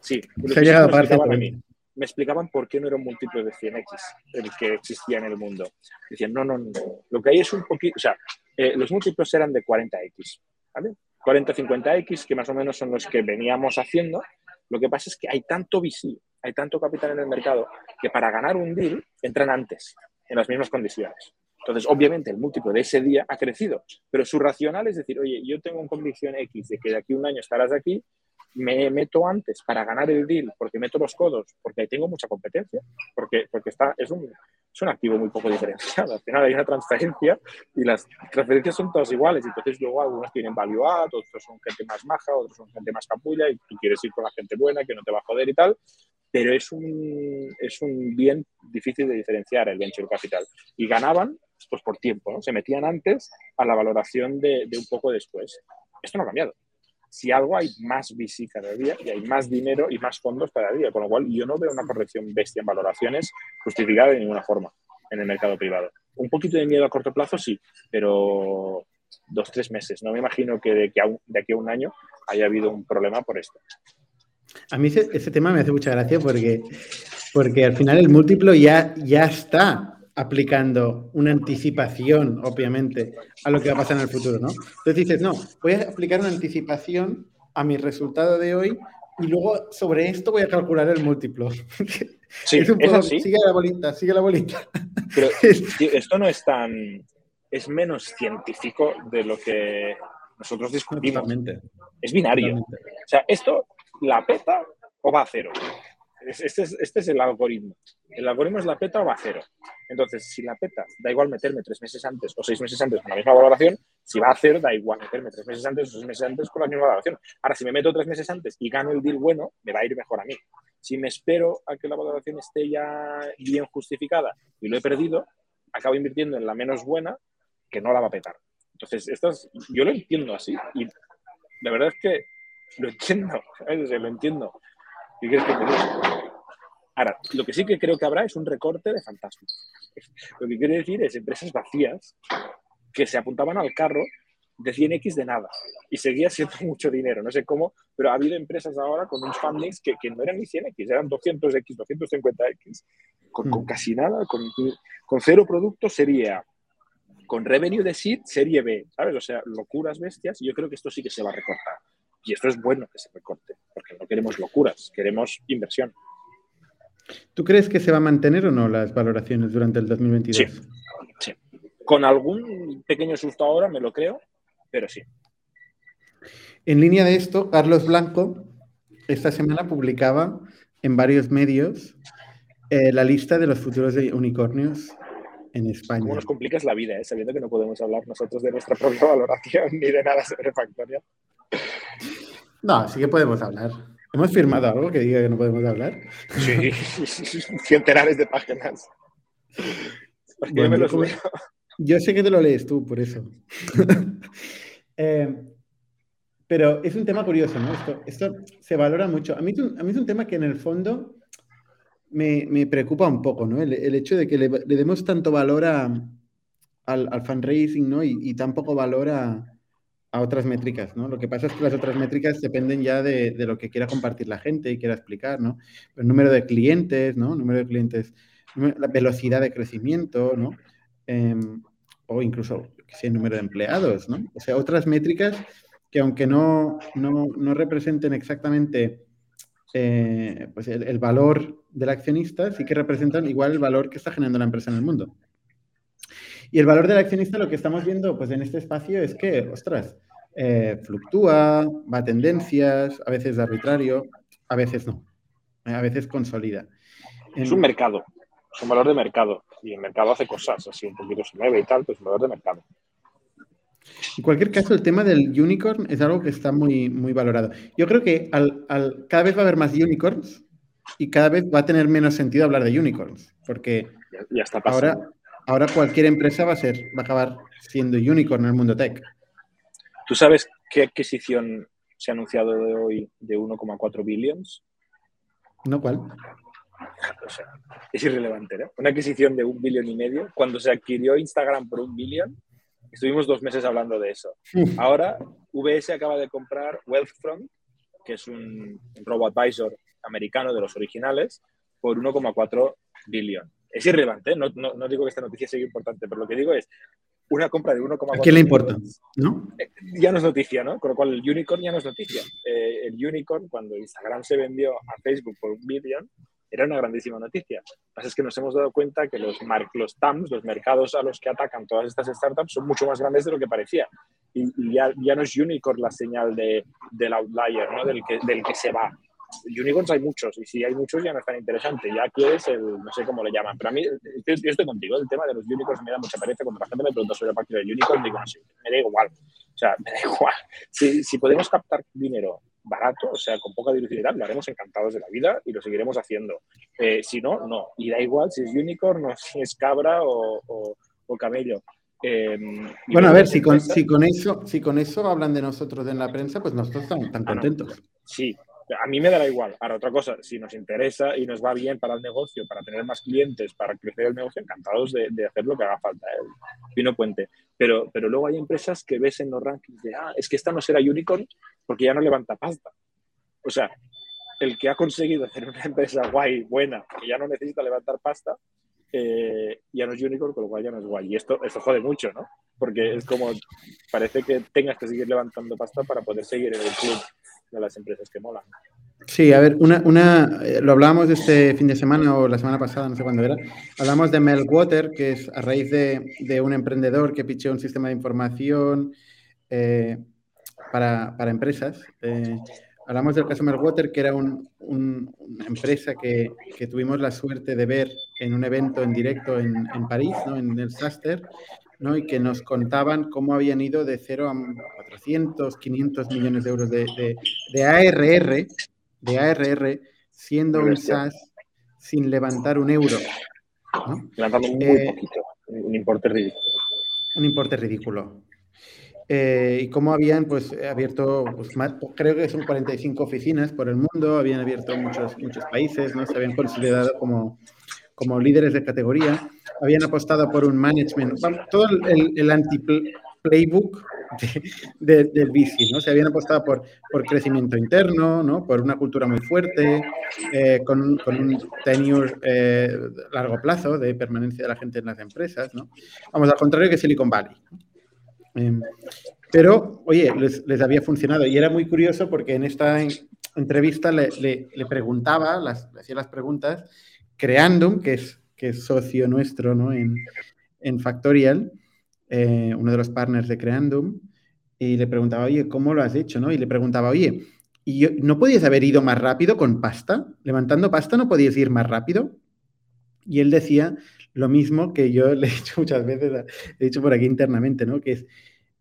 Sí, se ha llegado a pagar ciento veinte. Me explicaban por qué no era un múltiplo de cien equis el que existía en el mundo. Decían, no, no, no. Lo que hay es un poquito... O sea, eh, los múltiplos eran de cuarenta equis, ¿vale? cuarenta, cincuenta equis, que más o menos son los que veníamos haciendo. Lo que pasa es que hay tanto V C, hay tanto capital en el mercado, que para ganar un deal entran antes, en las mismas condiciones. Entonces, obviamente, el múltiplo de ese día ha crecido, pero su racional es decir, oye, yo tengo una convicción X de que de aquí a un año estarás aquí, me meto antes para ganar el deal, porque meto los codos, porque tengo mucha competencia, porque, porque está, es, un, es un activo muy poco diferenciado. Al final hay una transferencia y las transferencias son todas iguales. Entonces luego algunos tienen value add, otros son gente más maja, otros son gente más capulla y tú quieres ir con la gente buena que no te va a joder y tal. Pero es un, es un bien difícil de diferenciar el venture capital. Y ganaban pues por tiempo, ¿no? Se metían antes a la valoración de, de un poco después. Esto no ha cambiado. Si algo, hay más V C cada día y hay más dinero y más fondos cada día, con lo cual yo no veo una corrección bestia en valoraciones justificada de ninguna forma en el mercado privado. Un poquito de miedo a corto plazo sí, pero dos, tres meses. No me imagino que de, que a un, de aquí a un año haya habido un problema por esto. A mí ese, ese tema me hace mucha gracia porque, porque al final el múltiplo ya, ya está aplicando una anticipación, obviamente, a lo que va a pasar en el futuro, ¿no? Entonces dices, no, voy a aplicar una anticipación a mi resultado de hoy y luego sobre esto voy a calcular el múltiplo. Sí, es un poco, ¿es así? Sigue la bolita, sigue la bolita. Pero tío, esto no es tan... Es menos científico de lo que nosotros discutimos. Totalmente. Es binario. Totalmente. O sea, esto... ¿La peta o va a cero? Este es, este es el algoritmo. El algoritmo es la peta o va a cero. Entonces, si la peta, da igual meterme tres meses antes o seis meses antes con la misma valoración. Si va a cero, da igual meterme tres meses antes o seis meses antes con la misma valoración. Ahora, si me meto tres meses antes y gano el deal bueno, me va a ir mejor a mí. Si me espero a que la valoración esté ya bien justificada y lo he perdido, acabo invirtiendo en la menos buena que no la va a petar. Entonces, esto es, yo lo entiendo así. Y la verdad es que lo entiendo, ¿sabes? O sea, lo entiendo. ¿Qué crees que te diga? Ahora, lo que sí que creo que habrá es un recorte de fantasmas. Lo que quiero decir es empresas vacías que se apuntaban al carro de cien equis de nada y seguía siendo mucho dinero, no sé cómo, pero ha habido empresas ahora con unos fundings que, que no eran ni cien equis, eran doscientos equis, doscientos cincuenta equis, con, mm. con casi nada, con, con cero productos sería A, con revenue de seed serie B, ¿sabes? O sea, locuras bestias, y yo creo que esto sí que se va a recortar. Y esto es bueno que se recorte, porque no queremos locuras, queremos inversión. ¿Tú crees que se va a mantener o no las valoraciones durante el dos mil veintidós? Sí, sí. Con algún pequeño susto ahora, me lo creo, pero sí. En línea de esto, Carlos Blanco esta semana publicaba en varios medios eh, la lista de los futuros de unicornios en España. ¿Cómo nos complicas la vida, eh? Sabiendo que no podemos hablar nosotros de nuestra propia valoración ni de nada sobre Factorial. No, sí que podemos hablar. ¿Hemos firmado algo que diga que no podemos hablar? Sí, centenares de páginas. Bueno, me los... Yo sé que te lo lees tú, por eso. eh, pero es un tema curioso, ¿no? Esto, esto se valora mucho. A mí, a mí es un tema que en el fondo me, me preocupa un poco, ¿no? El, el hecho de que le, le demos tanto valor a, al, al fundraising, ¿no? Y, y tan poco valor a... a otras métricas, ¿no? Lo que pasa es que las otras métricas dependen ya de, de lo que quiera compartir la gente y quiera explicar, ¿no? El número de clientes, ¿no? El número de clientes, la velocidad de crecimiento, ¿no? Eh, o incluso, qué sé, el número de empleados, ¿no? O sea, otras métricas que aunque no, no, no representen exactamente eh, pues el, el valor del accionista, sí que representan igual el valor que está generando la empresa en el mundo. Y el valor del accionista, lo que estamos viendo pues, en este espacio es que, ostras, eh, fluctúa, va a tendencias, a veces de arbitrario, a veces no, a veces consolida. Es un mercado, es un valor de mercado. Y el mercado hace cosas, así un poquito se mueve y tal, pues es un valor de mercado. En cualquier caso, el tema del unicorn es algo que está muy, muy valorado. Yo creo que al, al, cada vez va a haber más unicorns y cada vez va a tener menos sentido hablar de unicorns, porque ya, ya está pasando. Ahora... Ahora cualquier empresa va a ser, va a acabar siendo unicorn en el mundo tech. ¿Tú sabes qué adquisición se ha anunciado de hoy de uno coma cuatro billions? No, ¿cuál? O sea, es irrelevante, ¿no? Una adquisición de un billón y medio. Cuando se adquirió Instagram por un billón, estuvimos dos meses hablando de eso. Ahora, U B S acaba de comprar Wealthfront, que es un robo-advisor americano de los originales, por uno coma cuatro billón. Es irrelevante, ¿eh? no, no, no digo que esta noticia sea importante, pero lo que digo es una compra de uno coma cuatro. ¿A quién le importa? ¿No? Ya no es noticia, ¿no? Con lo cual el unicorn ya no es noticia. Eh, el unicorn, cuando Instagram se vendió a Facebook por un billón, era una grandísima noticia. Lo que pasa es que nos hemos dado cuenta que los, mar- los T A Ms, los mercados a los que atacan todas estas startups, son mucho más grandes de lo que parecía. Y, y ya, ya no es unicorn la señal de, del outlier, ¿no? Del que, del que se va. Unicorns hay muchos, y si hay muchos ya no es tan interesante. Ya quieres el, no sé cómo le llaman. Pero a mí, yo, yo estoy contigo, el tema de los unicorns me da mucha pereza. Cuando la gente me pregunta sobre el partido de unicorn, digo, no sé, me da igual. O sea, me da igual. Si, si podemos captar dinero barato, o sea, con poca dilucididad, lo haremos encantados de la vida y lo seguiremos haciendo. Eh, si no, no. Y da igual si es unicorn o si es cabra o, o, o camello. Eh, bueno, a ver, si con, si, con eso, si con eso hablan de nosotros en la prensa, pues nosotros estamos tan contentos. Ah, no. Sí. A mí me dará igual. Ahora, otra cosa, si nos interesa y nos va bien para el negocio, para tener más clientes, para crecer el negocio, encantados de, de hacer lo que haga falta, el Pino Puente. Pero, pero luego hay empresas que ves en los rankings de, ah, es que esta no será unicorn porque ya no levanta pasta. O sea, el que ha conseguido hacer una empresa guay, buena, que ya no necesita levantar pasta, eh, ya no es unicorn, con lo cual ya no es guay. Y esto, esto jode mucho, ¿no? Porque es como, parece que tengas que seguir levantando pasta para poder seguir en el club de las empresas que molan. Sí, a ver, una, una lo hablábamos este fin de semana o la semana pasada, no sé cuándo era, hablamos de Meltwater, que es a raíz de, de un emprendedor que pichó un sistema de información eh, para, para empresas. Eh, hablamos del caso Meltwater, que era un, un, una empresa que, que tuvimos la suerte de ver en un evento en directo en, en París, ¿no? En el Saster, ¿no? Y que nos contaban cómo habían ido de cero a cuatrocientos, quinientos millones de euros de, de, de A R R, de A R R, siendo un SaaS sin levantar un euro, ¿no? Levantando muy eh, poquito, un importe ridículo. Un importe ridículo. Eh, y cómo habían pues abierto, pues, más, pues, creo que son cuarenta y cinco oficinas por el mundo, habían abierto muchos, muchos países, ¿no? Se habían consolidado como... como líderes de categoría, habían apostado por un management, todo el, el anti-playbook de, de, del bici, ¿no? Se habían apostado por, por crecimiento interno, ¿no? Por una cultura muy fuerte, eh, con, con un tenure eh, largo plazo de permanencia de la gente en las empresas, ¿no? Vamos, al contrario que Silicon Valley. Eh, pero, oye, les, les había funcionado y era muy curioso porque en esta entrevista le, le, le preguntaba, las, le hacía las preguntas, Creandum, que es, que es socio nuestro, ¿no? en, en Factorial, eh, uno de los partners de Creandum, y le preguntaba, oye, ¿cómo lo has hecho? ¿No? Y le preguntaba, oye, ¿y yo, ¿no podías haber ido más rápido con pasta? ¿Levantando pasta no podías ir más rápido? Y él decía lo mismo que yo le he dicho muchas veces, le he dicho por aquí internamente, ¿no? Que es,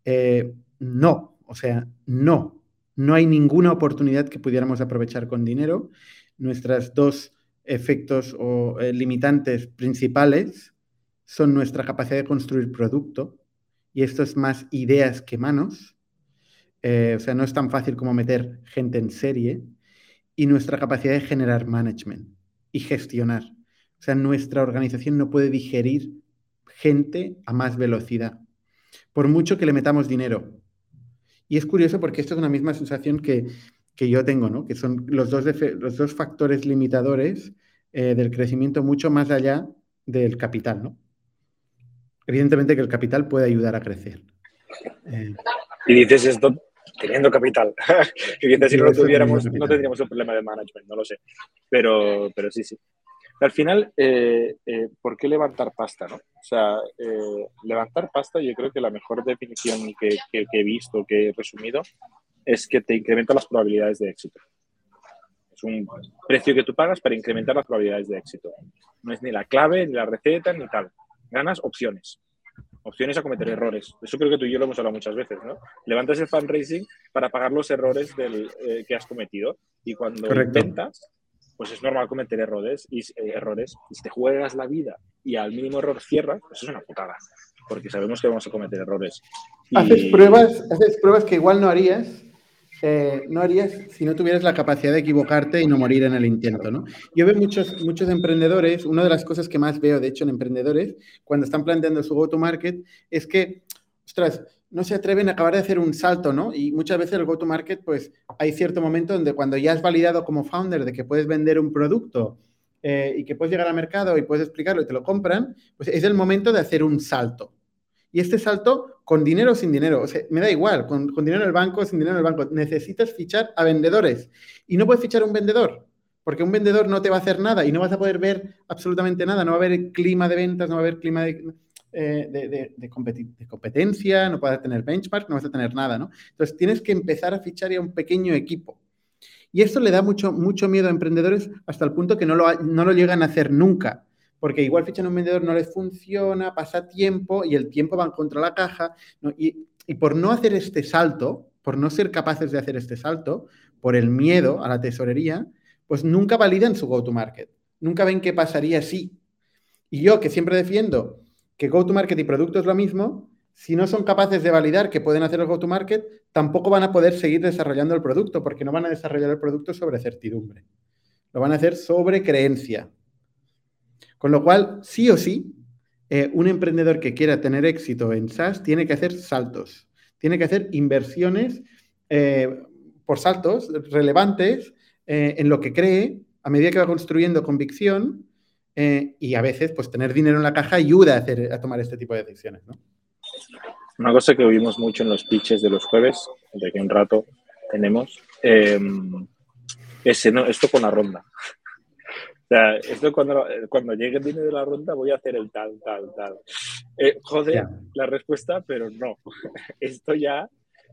eh, no, o sea, no, no hay ninguna oportunidad que pudiéramos aprovechar con dinero. Nuestras dos efectos o eh, limitantes principales son nuestra capacidad de construir producto, y esto es más ideas que manos, eh, o sea, no es tan fácil como meter gente en serie, y nuestra capacidad de generar management y gestionar. O sea, nuestra organización no puede digerir gente a más velocidad, por mucho que le metamos dinero. Y es curioso porque esto es una misma sensación que que yo tengo, ¿no? Que son los dos, defe- los dos factores limitadores eh, del crecimiento mucho más allá del capital, ¿no? Evidentemente que el capital puede ayudar a crecer. Eh, y dices esto teniendo capital. Y dices si no lo tuviéramos, no tendríamos el problema de management, no lo sé. Pero, pero sí, sí. Al final, eh, eh, ¿por qué levantar pasta, no? O sea, eh, levantar pasta, yo creo que la mejor definición que, que, que he visto, que he resumido, es que te incrementa las probabilidades de éxito. Es un precio que tú pagas para incrementar las probabilidades de éxito. No es ni la clave, ni la receta, ni tal. Ganas opciones. Opciones a cometer errores. Eso creo que tú y yo lo hemos hablado muchas veces, ¿no? Levantas el fundraising para pagar los errores del, eh, que has cometido. Y cuando Correcto. Inventas, pues es normal cometer errores. Y eh, errores. Y si te juegas la vida y al mínimo error cierras, pues es una putada. Porque sabemos que vamos a cometer errores. Y... Haces pruebas, haces pruebas que igual no harías eh, no harías si no tuvieras la capacidad de equivocarte y no morir en el intento, ¿no? Yo veo muchos, muchos emprendedores, una de las cosas que más veo, de hecho, en emprendedores, cuando están planteando su go-to-market, es que, ostras, no se atreven a acabar de hacer un salto, ¿no? Y muchas veces el go-to-market, pues, hay cierto momento donde cuando ya has validado como founder de que puedes vender un producto eh, y que puedes llegar al mercado y puedes explicarlo y te lo compran, pues es el momento de hacer un salto. Y este salto, con dinero o sin dinero, o sea, me da igual, con, con dinero en el banco o sin dinero en el banco, necesitas fichar a vendedores. Y no puedes fichar a un vendedor, porque un vendedor no te va a hacer nada y no vas a poder ver absolutamente nada. No va a haber clima de ventas, no va a haber clima de... Eh, de, de, de, competi- de competencia, no vas a tener benchmark, no vas a tener nada, ¿no? Entonces, tienes que empezar a fichar ya un pequeño equipo. Y esto le da mucho, mucho miedo a emprendedores hasta el punto que no lo, ha, no lo llegan a hacer nunca, porque igual fichan a un vendedor, no les funciona, pasa tiempo y el tiempo va contra la caja, ¿no? Y, y por no hacer este salto, por no ser capaces de hacer este salto, por el miedo a la tesorería, pues nunca validan su go-to-market. Nunca ven qué pasaría si. Y yo, que siempre defiendo que go-to-market y producto es lo mismo, si no son capaces de validar que pueden hacer el go-to-market, tampoco van a poder seguir desarrollando el producto, porque no van a desarrollar el producto sobre certidumbre. Lo van a hacer sobre creencia. Con lo cual, sí o sí, eh, un emprendedor que quiera tener éxito en SaaS tiene que hacer saltos. Tiene que hacer inversiones eh, por saltos relevantes eh, en lo que cree, a medida que va construyendo convicción. Eh, y a veces, pues, tener dinero en la caja ayuda a, hacer, a tomar este tipo de decisiones, ¿no? Una cosa que oímos mucho en los pitches de los jueves, de que un rato tenemos, eh, es no, esto con la ronda. O sea, esto cuando, cuando llegue el dinero de la ronda voy a hacer el tal, tal, tal. Eh, joder, yeah. La respuesta, pero no. Esto ya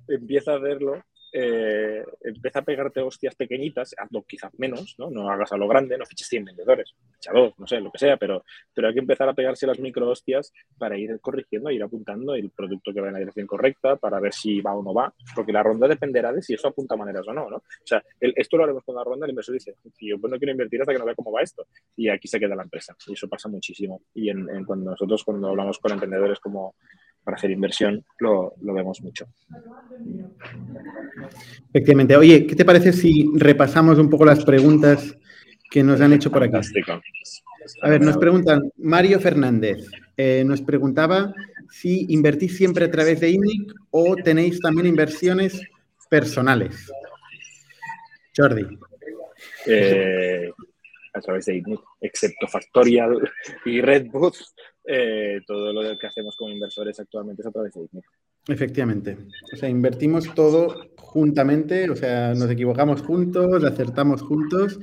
empieza a hacerlo. Eh, empieza a pegarte hostias pequeñitas, hazlo quizás menos, ¿no? No hagas a lo grande, no fiches cien vendedores, ficha dos, no sé, lo que sea, pero, pero hay que empezar a pegarse las micro hostias para ir corrigiendo, ir apuntando el producto que va en la dirección correcta, para ver si va o no va, porque la ronda dependerá de si eso apunta maneras o no, ¿no? O sea, el, esto lo haremos con la ronda, el inversor dice, yo pues no quiero invertir hasta que no vea cómo va esto, y aquí se queda la empresa, y eso pasa muchísimo, y en, en cuando nosotros cuando hablamos con emprendedores como para hacer inversión, lo, lo vemos mucho. Efectivamente. Oye, ¿qué te parece si repasamos un poco las preguntas que nos han hecho por aquí? Fantástico. A ver, nos preguntan, Mario Fernández, eh, nos preguntaba si invertís siempre a través de I N I C o tenéis también inversiones personales. Jordi. Eh, a través de I N I C, excepto Factorial y Redwood. Eh, todo lo que hacemos como inversores actualmente es a través de I N I C. Efectivamente. O sea, invertimos todo juntamente, o sea, nos equivocamos juntos, acertamos juntos.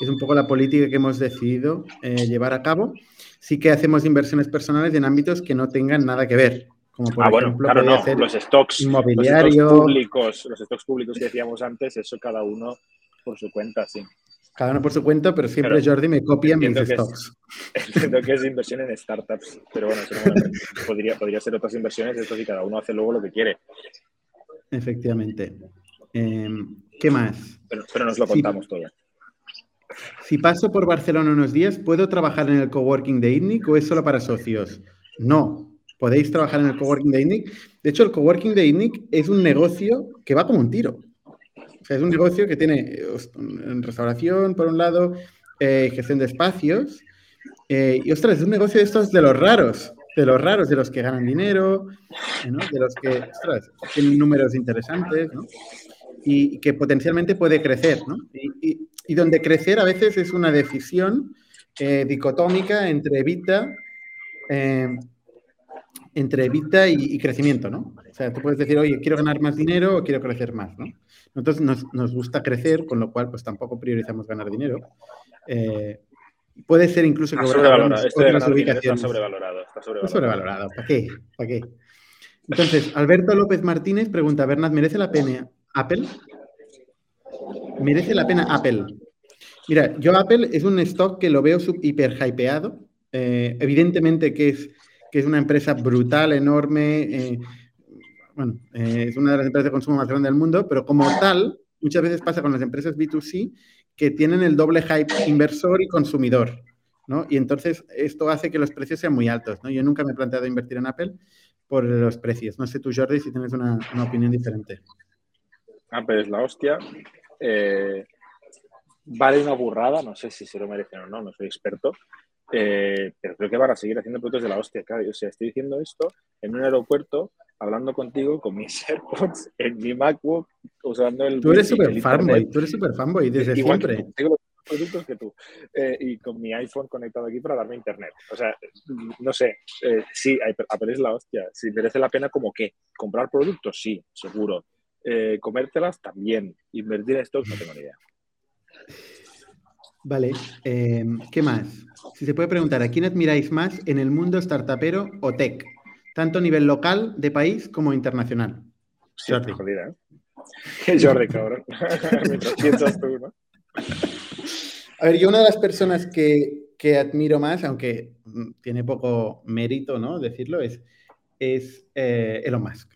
Es un poco la política que hemos decidido eh, llevar a cabo. Sí que hacemos inversiones personales en ámbitos que no tengan nada que ver. Como por ah, ejemplo, bueno, claro, no. hacer los stocks, inmobiliario. Los stocks públicos, los stocks públicos que decíamos antes, eso cada uno por su cuenta, sí. Cada uno por su cuenta, pero siempre pero Jordi me copia mis stocks. Es, entiendo que es inversión en startups, pero bueno, eso no me podría, podría ser otras inversiones, esto sí, cada uno hace luego lo que quiere. Efectivamente. Eh, ¿Qué más? Pero, pero nos lo contamos si, todo. Si paso por Barcelona unos días, ¿puedo trabajar en el coworking de I T N I C o es solo para socios? No, podéis trabajar en el coworking de I T N I C. De hecho, el coworking de I T N I C es un negocio que va como un tiro. O sea, es un negocio que tiene restauración, por un lado, eh, gestión de espacios. Eh, y, ostras, es un negocio de estos de los raros, de los raros, de los que ganan dinero, ¿no? De los que, ostras, tienen números interesantes, ¿no? Y, y que potencialmente puede crecer, ¿no? Y, y, y donde crecer a veces es una decisión eh, dicotómica entre vida... Eh, entre EBITDA y, y crecimiento, ¿no? O sea, tú puedes decir, oye, quiero ganar más dinero o quiero crecer más, ¿no? Entonces, nos, nos gusta crecer, con lo cual, pues, tampoco priorizamos ganar dinero. Eh, puede ser incluso... que sobrevalorado. Este de ganar dinero está sobrevalorado. Está sobrevalorado. Está sobrevalorado. ¿Para qué? ¿Para qué? Entonces, Alberto López Martínez pregunta, Bernat, ¿merece la pena Apple? ¿Merece la pena Apple? Mira, yo Apple es un stock que lo veo hiperhypeado. Eh, evidentemente que es... que es una empresa brutal, enorme, eh, bueno, eh, es una de las empresas de consumo más grandes del mundo, pero como tal, muchas veces pasa con las empresas B dos C que tienen el doble hype inversor y consumidor, ¿no? Y entonces esto hace que los precios sean muy altos, ¿no? Yo nunca me he planteado invertir en Apple por los precios. No sé tú, Jordi, si tienes una, una opinión diferente. Apple es la hostia. Eh, vale una burrada, no sé si se lo merecen o no, no soy experto, eh, pero creo que van a seguir haciendo productos de la hostia. Claro, o sea, estoy diciendo esto en un aeropuerto, hablando contigo, con mis AirPods, en mi MacBook, usando el... Tú eres súper fanboy, tú eres súper fanboy desde igual siempre. Tú, tengo los productos que tú. Eh, y con mi iPhone conectado aquí para darme internet. O sea, no sé, eh, sí, Apple es la hostia. Si merece la pena, ¿como qué? ¿Comprar productos? Sí, seguro. Eh, comértelas también. Invertir en stock, no tengo ni idea. Vale, eh, ¿qué más? Si se puede preguntar, ¿a quién admiráis más en el mundo startupero o tech? Tanto a nivel local, de país, como internacional. Sí, Jordi. Jodida, ¿eh? Jordi, cabrón. Mientras piensas tú, ¿no? A ver, yo una de las personas que, que admiro más, aunque tiene poco mérito, ¿no?, decirlo, es, es eh, Elon Musk.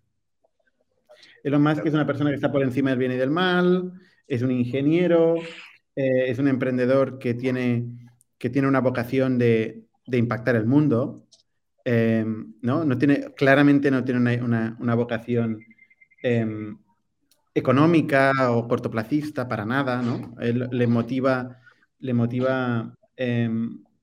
Elon Musk es una persona que está por encima del bien y del mal, es un ingeniero, eh, es un emprendedor que tiene, que tiene una vocación de, de impactar el mundo. Eh, ¿no? No tiene, claramente no tiene una, una, una vocación eh, económica o cortoplacista para nada, ¿no? Él, le motiva, le motiva eh,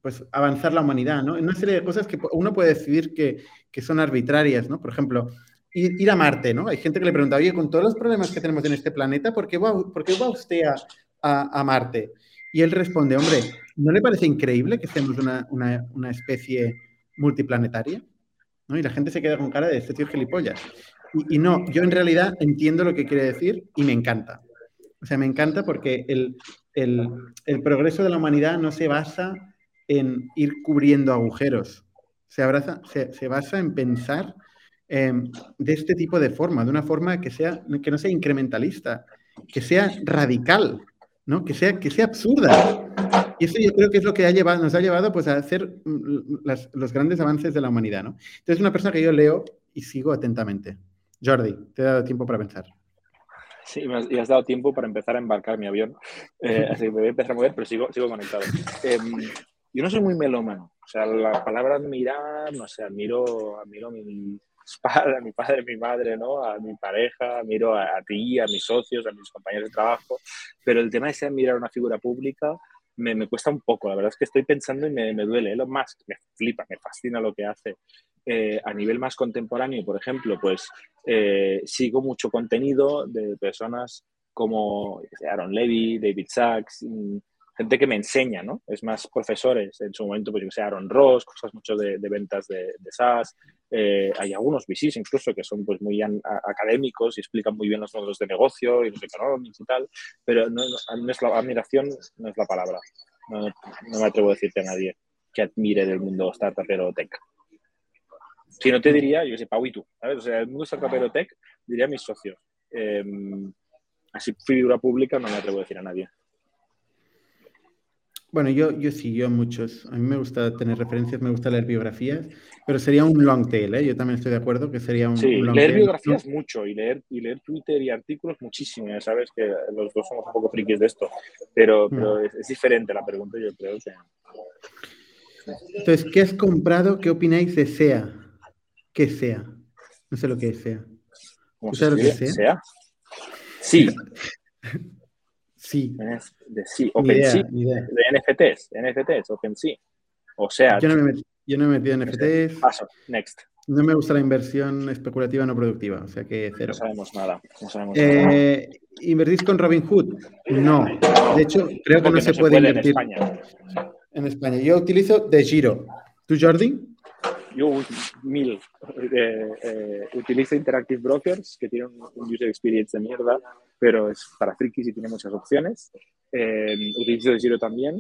pues avanzar la humanidad, ¿no? En una serie de cosas que uno puede decidir que, que son arbitrarias, ¿no? Por ejemplo, ir, ir a Marte, ¿no? Hay gente que le pregunta, oye, con todos los problemas que tenemos en este planeta, ¿por qué va, por qué va usted a, a, a Marte? Y él responde, hombre, ¿no le parece increíble que seamos una, una, una especie multiplanetaria, ¿no? Y la gente se queda con cara de este tío gilipollas. Y, y no, yo en realidad entiendo lo que quiere decir y me encanta. O sea, me encanta porque el, el, el progreso de la humanidad no se basa en ir cubriendo agujeros. Se, abraza, se, se basa en pensar eh, de este tipo de forma, de una forma que, sea, que no sea incrementalista, que sea radical, ¿no? Que sea, que sea absurda. Y eso yo creo que es lo que ha llevado, nos ha llevado pues, a hacer las, los grandes avances de la humanidad, ¿no? Entonces, es una persona que yo leo y sigo atentamente. Jordi, te he dado tiempo para pensar. Sí, me has, y has dado tiempo para empezar a embarcar mi avión. Eh, así que me voy a empezar a mover, pero sigo, sigo conectado. Eh, yo no soy muy melómano. O sea, la palabra admirar, no sé, admiro, admiro a mis padres, a mi padre, a mi madre, ¿no? A mi pareja, admiro a, a ti, a mis socios, a mis compañeros de trabajo. Pero el tema de admirar a una figura pública... Me, me cuesta un poco, la verdad es que estoy pensando y me, me duele. Elon Musk, me flipa, me fascina lo que hace. Eh, a nivel más contemporáneo, por ejemplo, pues eh, sigo mucho contenido de personas como Aaron Levy, David Sachs, gente que me enseña, ¿no? Es más, profesores. En su momento, pues yo sé, Aaron Ross, cosas mucho de, de ventas de, de SaaS. Eh, hay algunos V Cs incluso que son pues muy an- académicos y explican muy bien los modelos de negocio y los económicos y tal, pero no, no es la, admiración no es la palabra. No, no me atrevo a decirte a nadie que admire del mundo startupero tech. Si no te diría, yo sé, Pau y tú, ¿sabes? O sea, el mundo startupero tech diría a mis socios. Eh, así, figura pública no me atrevo a decir a nadie. Bueno, yo, yo sí, yo muchos. A mí me gusta tener referencias, me gusta leer biografías, pero sería un long tail, ¿eh? Yo también estoy de acuerdo que sería un, sí, un long leer tail. Leer biografías mucho y leer, y leer Twitter y artículos muchísimo. Ya sabes que los dos somos un poco frikis de esto, pero, pero no. es, es diferente la pregunta, yo creo. Que... Entonces, ¿qué has comprado? ¿Qué opináis de S E A? ¿Qué es S E A? No sé lo que es S E A. ¿Cómo se escribe? ¿S E A? ¿S E A? Sí. Sí. De sí, OpenSea, de N F Ts, N F Ts, OpenSea. O sea, yo no me, met, yo no me he metido en N F Ts. Paso, next. No me gusta la inversión especulativa no productiva, o sea que cero. No sabemos nada. No sabemos eh, nada. ¿Invertís con Robinhood? No. De hecho, creo que no, no se, se puede, puede invertir en España. En España. Yo utilizo De Giro. ¿Tú, Jordi? Yo mil. Eh, eh, utilizo Interactive Brokers, que tiene un, un user experience de mierda, pero es para frikis y tiene muchas opciones. Eh, utilizo De Giro también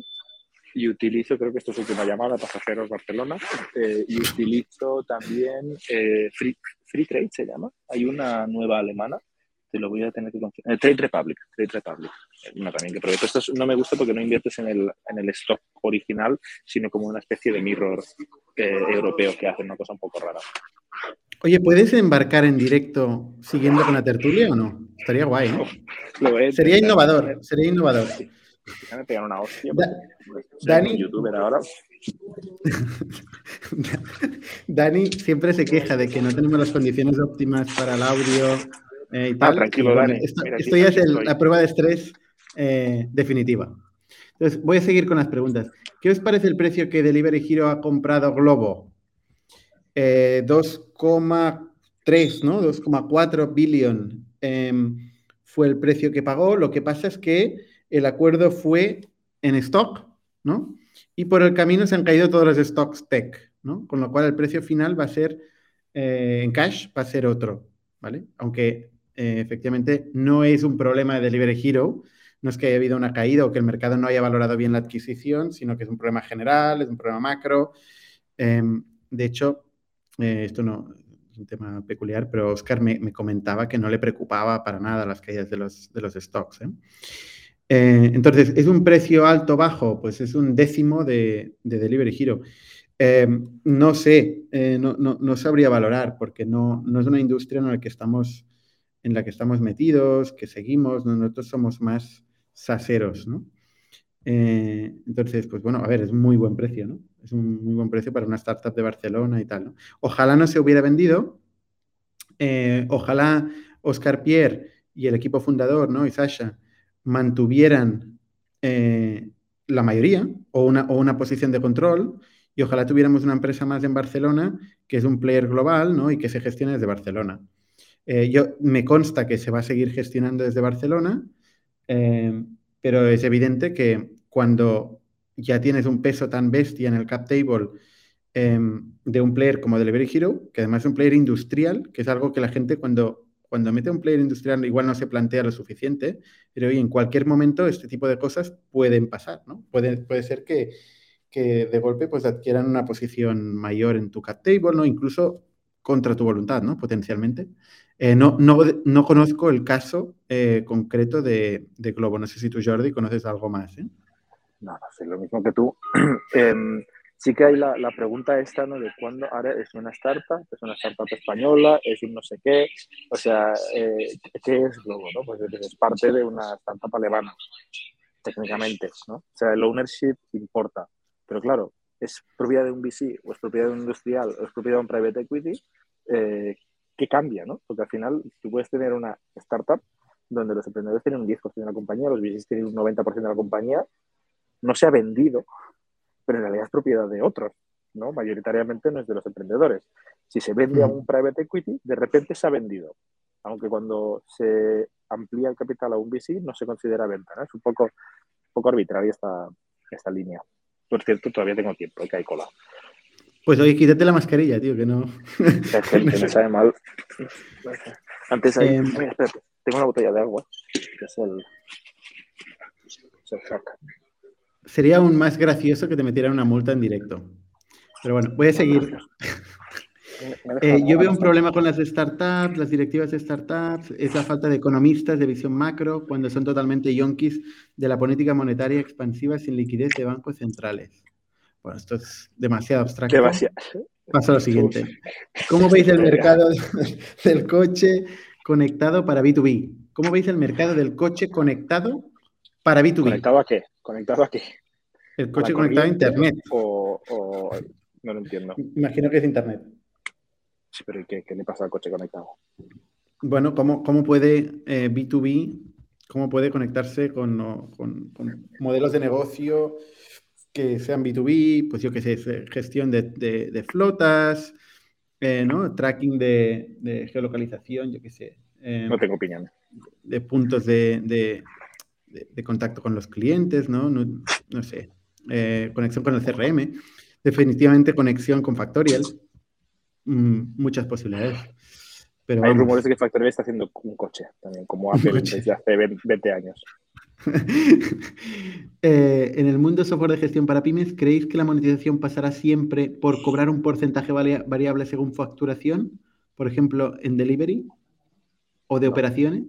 y utilizo, creo que esto es última llamada, Pasajeros Barcelona, eh, y utilizo también eh, Free, Free Trade, se llama. Hay una nueva alemana, te lo voy a tener que confirmar. Eh, Trade Republic, Trade Republic, una también que probé. Esto no me gusta porque no inviertes en el, en el stock original, sino como una especie de mirror eh, europeo que hace una cosa un poco rara. Oye, ¿puedes embarcar en directo siguiendo con la tertulia o no? Estaría guay, ¿eh? No, lo he, sería te, innovador, te, sería innovador. Sí. Me pegan una hostia. Da, Dani, youtuber ahora. Dani siempre se queja de que no tenemos las condiciones óptimas para el audio, Eh, y tal. Ah, tranquilo, Dani. Bueno, esto, esto ya es el, la prueba de estrés eh, definitiva. Entonces, voy a seguir con las preguntas. ¿Qué os parece el precio que Delivery Hero ha comprado Glovo? Eh, dos coma tres, ¿no? dos coma cuatro billón eh, fue el precio que pagó. Lo que pasa es que el acuerdo fue en stock, ¿no? Y por el camino se han caído todos los stocks tech, ¿no? Con lo cual el precio final va a ser, eh, en cash, va a ser otro, ¿vale? Aunque eh, efectivamente no es un problema de Delivery Hero, no es que haya habido una caída o que el mercado no haya valorado bien la adquisición, sino que es un problema general, es un problema macro. Eh, de hecho, eh, esto no es un tema peculiar, pero Oscar me, me comentaba que no le preocupaba para nada las caídas de los, de los stocks, ¿eh? Eh, entonces, ¿es un precio alto o bajo? Pues es un décimo de, de Delivery Hero. Eh, no sé, eh, no, no, no sabría valorar porque no, no es una industria en la que estamos, en la que estamos metidos, que seguimos. Nosotros somos más saceros, ¿no? Eh, entonces, pues bueno, a ver, es muy buen precio, ¿no? Es un muy buen precio para una startup de Barcelona y tal, ¿no? Ojalá no se hubiera vendido. Eh, ojalá Oscar Pierre y el equipo fundador, ¿no? Y Sasha mantuvieran eh, la mayoría o una, o una posición de control, y ojalá tuviéramos una empresa más en Barcelona que es un player global, ¿no? Y que se gestione desde Barcelona. Eh, yo, me consta que se va a seguir gestionando desde Barcelona, eh, pero es evidente que cuando ya tienes un peso tan bestia en el cap table eh, de un player como Delivery Hero, que además es un player industrial, que es algo que la gente cuando... Cuando mete un player industrial igual no se plantea lo suficiente, pero oye, en cualquier momento este tipo de cosas pueden pasar, ¿no? Puede, puede ser que, que de golpe pues adquieran una posición mayor en tu cap table, ¿no? Incluso contra tu voluntad, ¿no? Potencialmente. Eh, no, no, no conozco el caso eh, concreto de, de Glovo. No sé si tú, Jordi, conoces algo más, ¿eh? No, no sé, lo mismo que tú. eh, sí que hay la, la pregunta esta, ¿no? De cuándo ahora es una startup, es una startup española, es un no sé qué, o sea, eh, ¿qué es Glovo, no? Pues es parte de una startup alemana, técnicamente, ¿no? O sea, el ownership importa, pero claro, es propiedad de un V C, o es propiedad de un industrial, o es propiedad de un private equity, eh, ¿qué cambia, no? Porque al final tú puedes tener una startup donde los emprendedores tienen un diez por ciento de la compañía, los V Cs tienen un noventa por ciento de la compañía, no se ha vendido, pero en realidad es propiedad de otros, ¿no? Mayoritariamente no es de los emprendedores. Si se vende a un private equity, de repente se ha vendido, aunque cuando se amplía el capital a un V C no se considera venta, ¿no? Es un poco, un poco arbitraria esta, esta línea. Por cierto, todavía tengo tiempo, que hay cola. Pues oye, quítate la mascarilla, tío, que no... La gente me sabe mal. Antes ahí... Eh... Mira, espérate, tengo una botella de agua, que es el... Es el hack. Sería aún más gracioso que te metieran una multa en directo. Pero bueno, voy a seguir. eh, yo veo un problema con las startups, las directivas de startups, es la falta de economistas de visión macro cuando son totalmente yonkis de la política monetaria expansiva sin liquidez de bancos centrales. Bueno, esto es demasiado abstracto. Demasiado. Paso a lo siguiente. ¿Cómo veis el mercado del coche conectado para B dos B? ¿Cómo veis el mercado del coche conectado para B dos B? ¿Conectado a qué? ¿Conectado a qué? ¿El coche conectado a internet? O, o... No lo entiendo. Imagino que es internet. Sí, pero ¿qué, qué le pasa al coche conectado? Bueno, ¿cómo, cómo puede eh, B dos B, cómo puede conectarse con, con, con modelos de negocio que sean B dos B? Pues yo qué sé, gestión de, de, de flotas, eh, ¿no? Tracking de, de geolocalización, yo qué sé. Eh, no tengo opinión. De puntos de... de De, de contacto con los clientes, ¿no? No, no sé, eh, conexión con el C R M, definitivamente conexión con Factorial, mm, muchas posibilidades. Pero hay vamos. rumores de que Factorial está haciendo un coche, también como Apple desde hace veinte años. eh, en el mundo software de gestión para pymes, ¿creéis que la monetización pasará siempre por cobrar un porcentaje varia- variable según facturación? Por ejemplo, en delivery o de no. operaciones.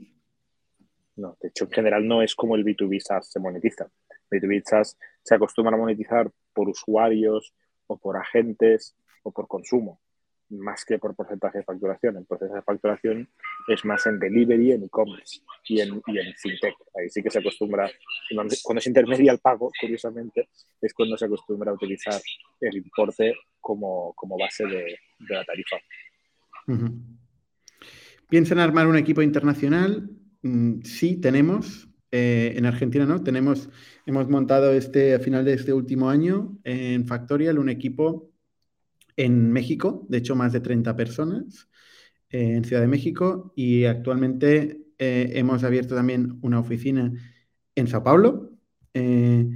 No, de hecho, en general no es como el B dos B SaaS se monetiza. El B dos B SaaS se acostumbra a monetizar por usuarios o por agentes o por consumo, más que por porcentaje de facturación. El proceso de facturación es más en delivery, en e-commerce y en, y en fintech. Ahí sí que se acostumbra, cuando se intermedia el pago, curiosamente, es cuando se acostumbra a utilizar el importe como, como base de, de la tarifa. Uh-huh. ¿Piensan armar un equipo internacional? Mm, sí, tenemos. Eh, en Argentina, ¿no? Tenemos, hemos montado este, a final de este último año eh, en Factorial un equipo en México, de hecho más de treinta personas eh, en Ciudad de México, y actualmente eh, hemos abierto también una oficina en Sao Paulo, eh,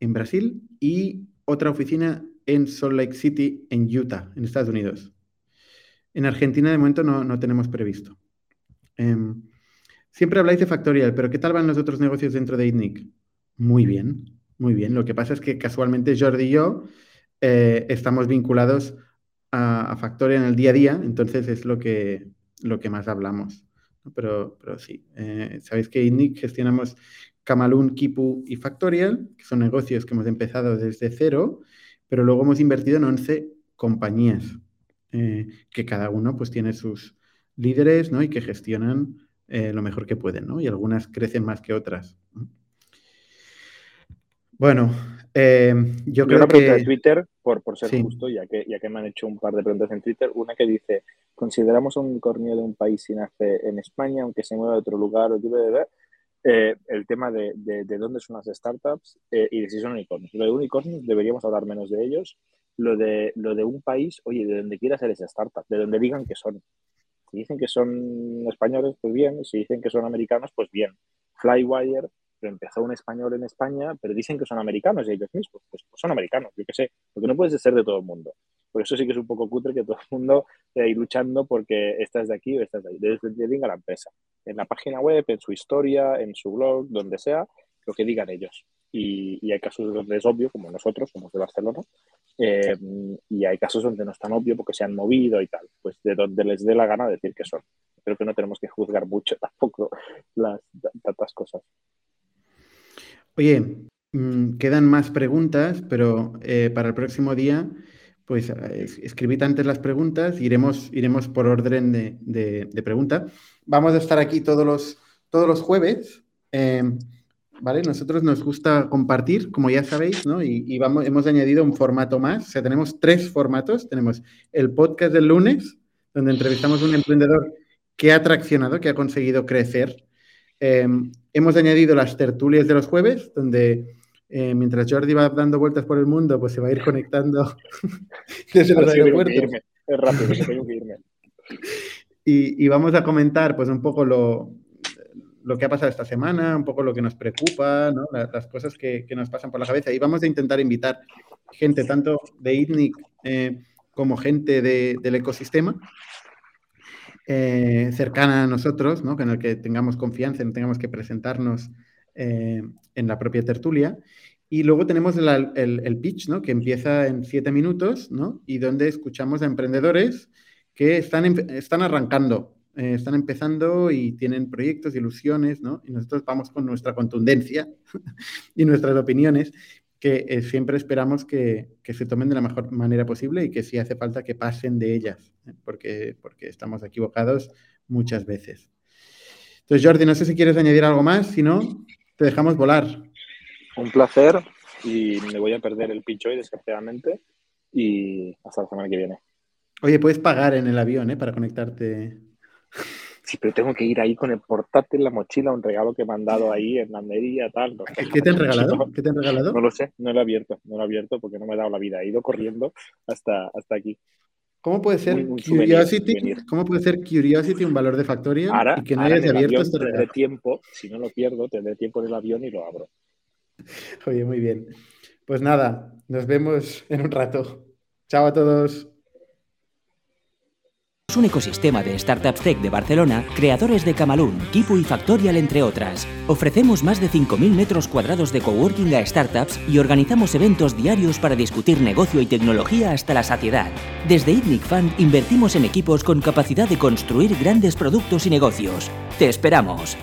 en Brasil, y otra oficina en Salt Lake City, en Utah, en Estados Unidos. En Argentina de momento no, no tenemos previsto. Eh, Siempre habláis de Factorial, pero ¿qué tal van los otros negocios dentro de itnig? Muy bien, muy bien. Lo que pasa es que casualmente Jordi y yo eh, estamos vinculados a, a Factorial en el día a día, entonces es lo que, lo que más hablamos. Pero, pero sí, eh, sabéis que itnig gestionamos Camaloon, Kipu y Factorial, que son negocios que hemos empezado desde cero, pero luego hemos invertido en once compañías, eh, que cada uno pues tiene sus líderes, ¿no? Y que gestionan Eh, lo mejor que pueden, ¿no? Y algunas crecen más que otras. Bueno, eh, yo, yo creo una pregunta que... de Twitter, por, por ser sí. justo, ya que, ya que me han hecho un par de preguntas en Twitter. Una que dice, ¿consideramos un unicornio de un país si nace en España, aunque se mueva a otro lugar o tipo de ver? Eh, el tema de, de, de dónde son las startups eh, y de si son unicornios. Lo de unicornios deberíamos hablar menos de ellos. Lo de, lo de un país, oye, de donde quiera ser esa startup, de donde digan que son. Si dicen que son españoles, pues bien. Si dicen que son americanos, pues bien. Flywire, pero empezó un español en España, pero dicen que son americanos y ellos mismos. Pues, pues son americanos, yo qué sé. Porque no puedes ser de todo el mundo. Por eso sí que es un poco cutre que todo el mundo esté ahí luchando porque estás de aquí o estás de ahí. Desde que diga la empresa. En la página web, en su historia, en su blog, donde sea, lo que digan ellos. Y, y hay casos donde es obvio, como nosotros, somos de Barcelona, eh, y hay casos donde no es tan obvio porque se han movido y tal, pues de donde les dé la gana decir que son. Creo que no tenemos que juzgar mucho tampoco las tantas cosas. Oye, quedan más preguntas, pero eh, para el próximo día, pues escribid antes las preguntas, iremos, iremos por orden de, de, de pregunta. Vamos a estar aquí todos los, todos los jueves, eh, ¿vale? Nosotros nos gusta compartir, como ya sabéis, ¿no? Y, y vamos, hemos añadido un formato más. O sea, tenemos tres formatos. Tenemos el podcast del lunes, donde entrevistamos a un emprendedor que ha traccionado, que ha conseguido crecer. Eh, hemos añadido las tertulias de los jueves, donde eh, mientras Jordi va dando vueltas por el mundo, pues se va a ir conectando desde los aeropuertos. Tengo que irme. Es rápido, tengo que irme. Y, y vamos a comentar, pues, un poco lo... lo que ha pasado esta semana, un poco lo que nos preocupa, ¿no? Las, las cosas que, que nos pasan por la cabeza. Y vamos a intentar invitar gente, tanto de itnig eh, como gente de, del ecosistema, eh, cercana a nosotros, ¿no? Con el que tengamos confianza, no tengamos que presentarnos eh, en la propia tertulia. Y luego tenemos la, el, el pitch, ¿no? Que empieza en siete minutos, ¿no? Y donde escuchamos a emprendedores que están, están arrancando. Eh, están empezando y tienen proyectos, ilusiones, ¿no? Y nosotros vamos con nuestra contundencia y nuestras opiniones que eh, siempre esperamos que, que se tomen de la mejor manera posible y que si hace falta que pasen de ellas, ¿eh? porque, porque estamos equivocados muchas veces. Entonces, Jordi, no sé si quieres añadir algo más, si no, te dejamos volar. Un placer y me voy a perder el pitch hoy, desgraciadamente, y hasta la semana que viene. Oye, puedes pagar en el avión, ¿eh? Para conectarte... Sí, pero tengo que ir ahí con el portátil, la mochila, un regalo que me han dado ahí en la Almería, tal. No. ¿Qué te han regalado? ¿Qué te han regalado? No lo sé, no lo he abierto, no lo he abierto porque no me he dado la vida. He ido corriendo hasta, hasta aquí. ¿Cómo puede ser un, un Curiosity? Souvenir. ¿Cómo puede ser Curiosity un valor de Factorial ahora, y que no hayas abierto este regalo? Tendré tiempo, si no lo pierdo, tendré tiempo en el avión y lo abro. Oye, muy bien. Pues nada, nos vemos en un rato. Chao a todos. Un ecosistema de startups tech de Barcelona, creadores de Camaloon, Kipu y Factorial, entre otras. Ofrecemos más de cinco mil metros cuadrados de coworking a startups y organizamos eventos diarios para discutir negocio y tecnología hasta la saciedad. Desde itnig Fund invertimos en equipos con capacidad de construir grandes productos y negocios. ¡Te esperamos!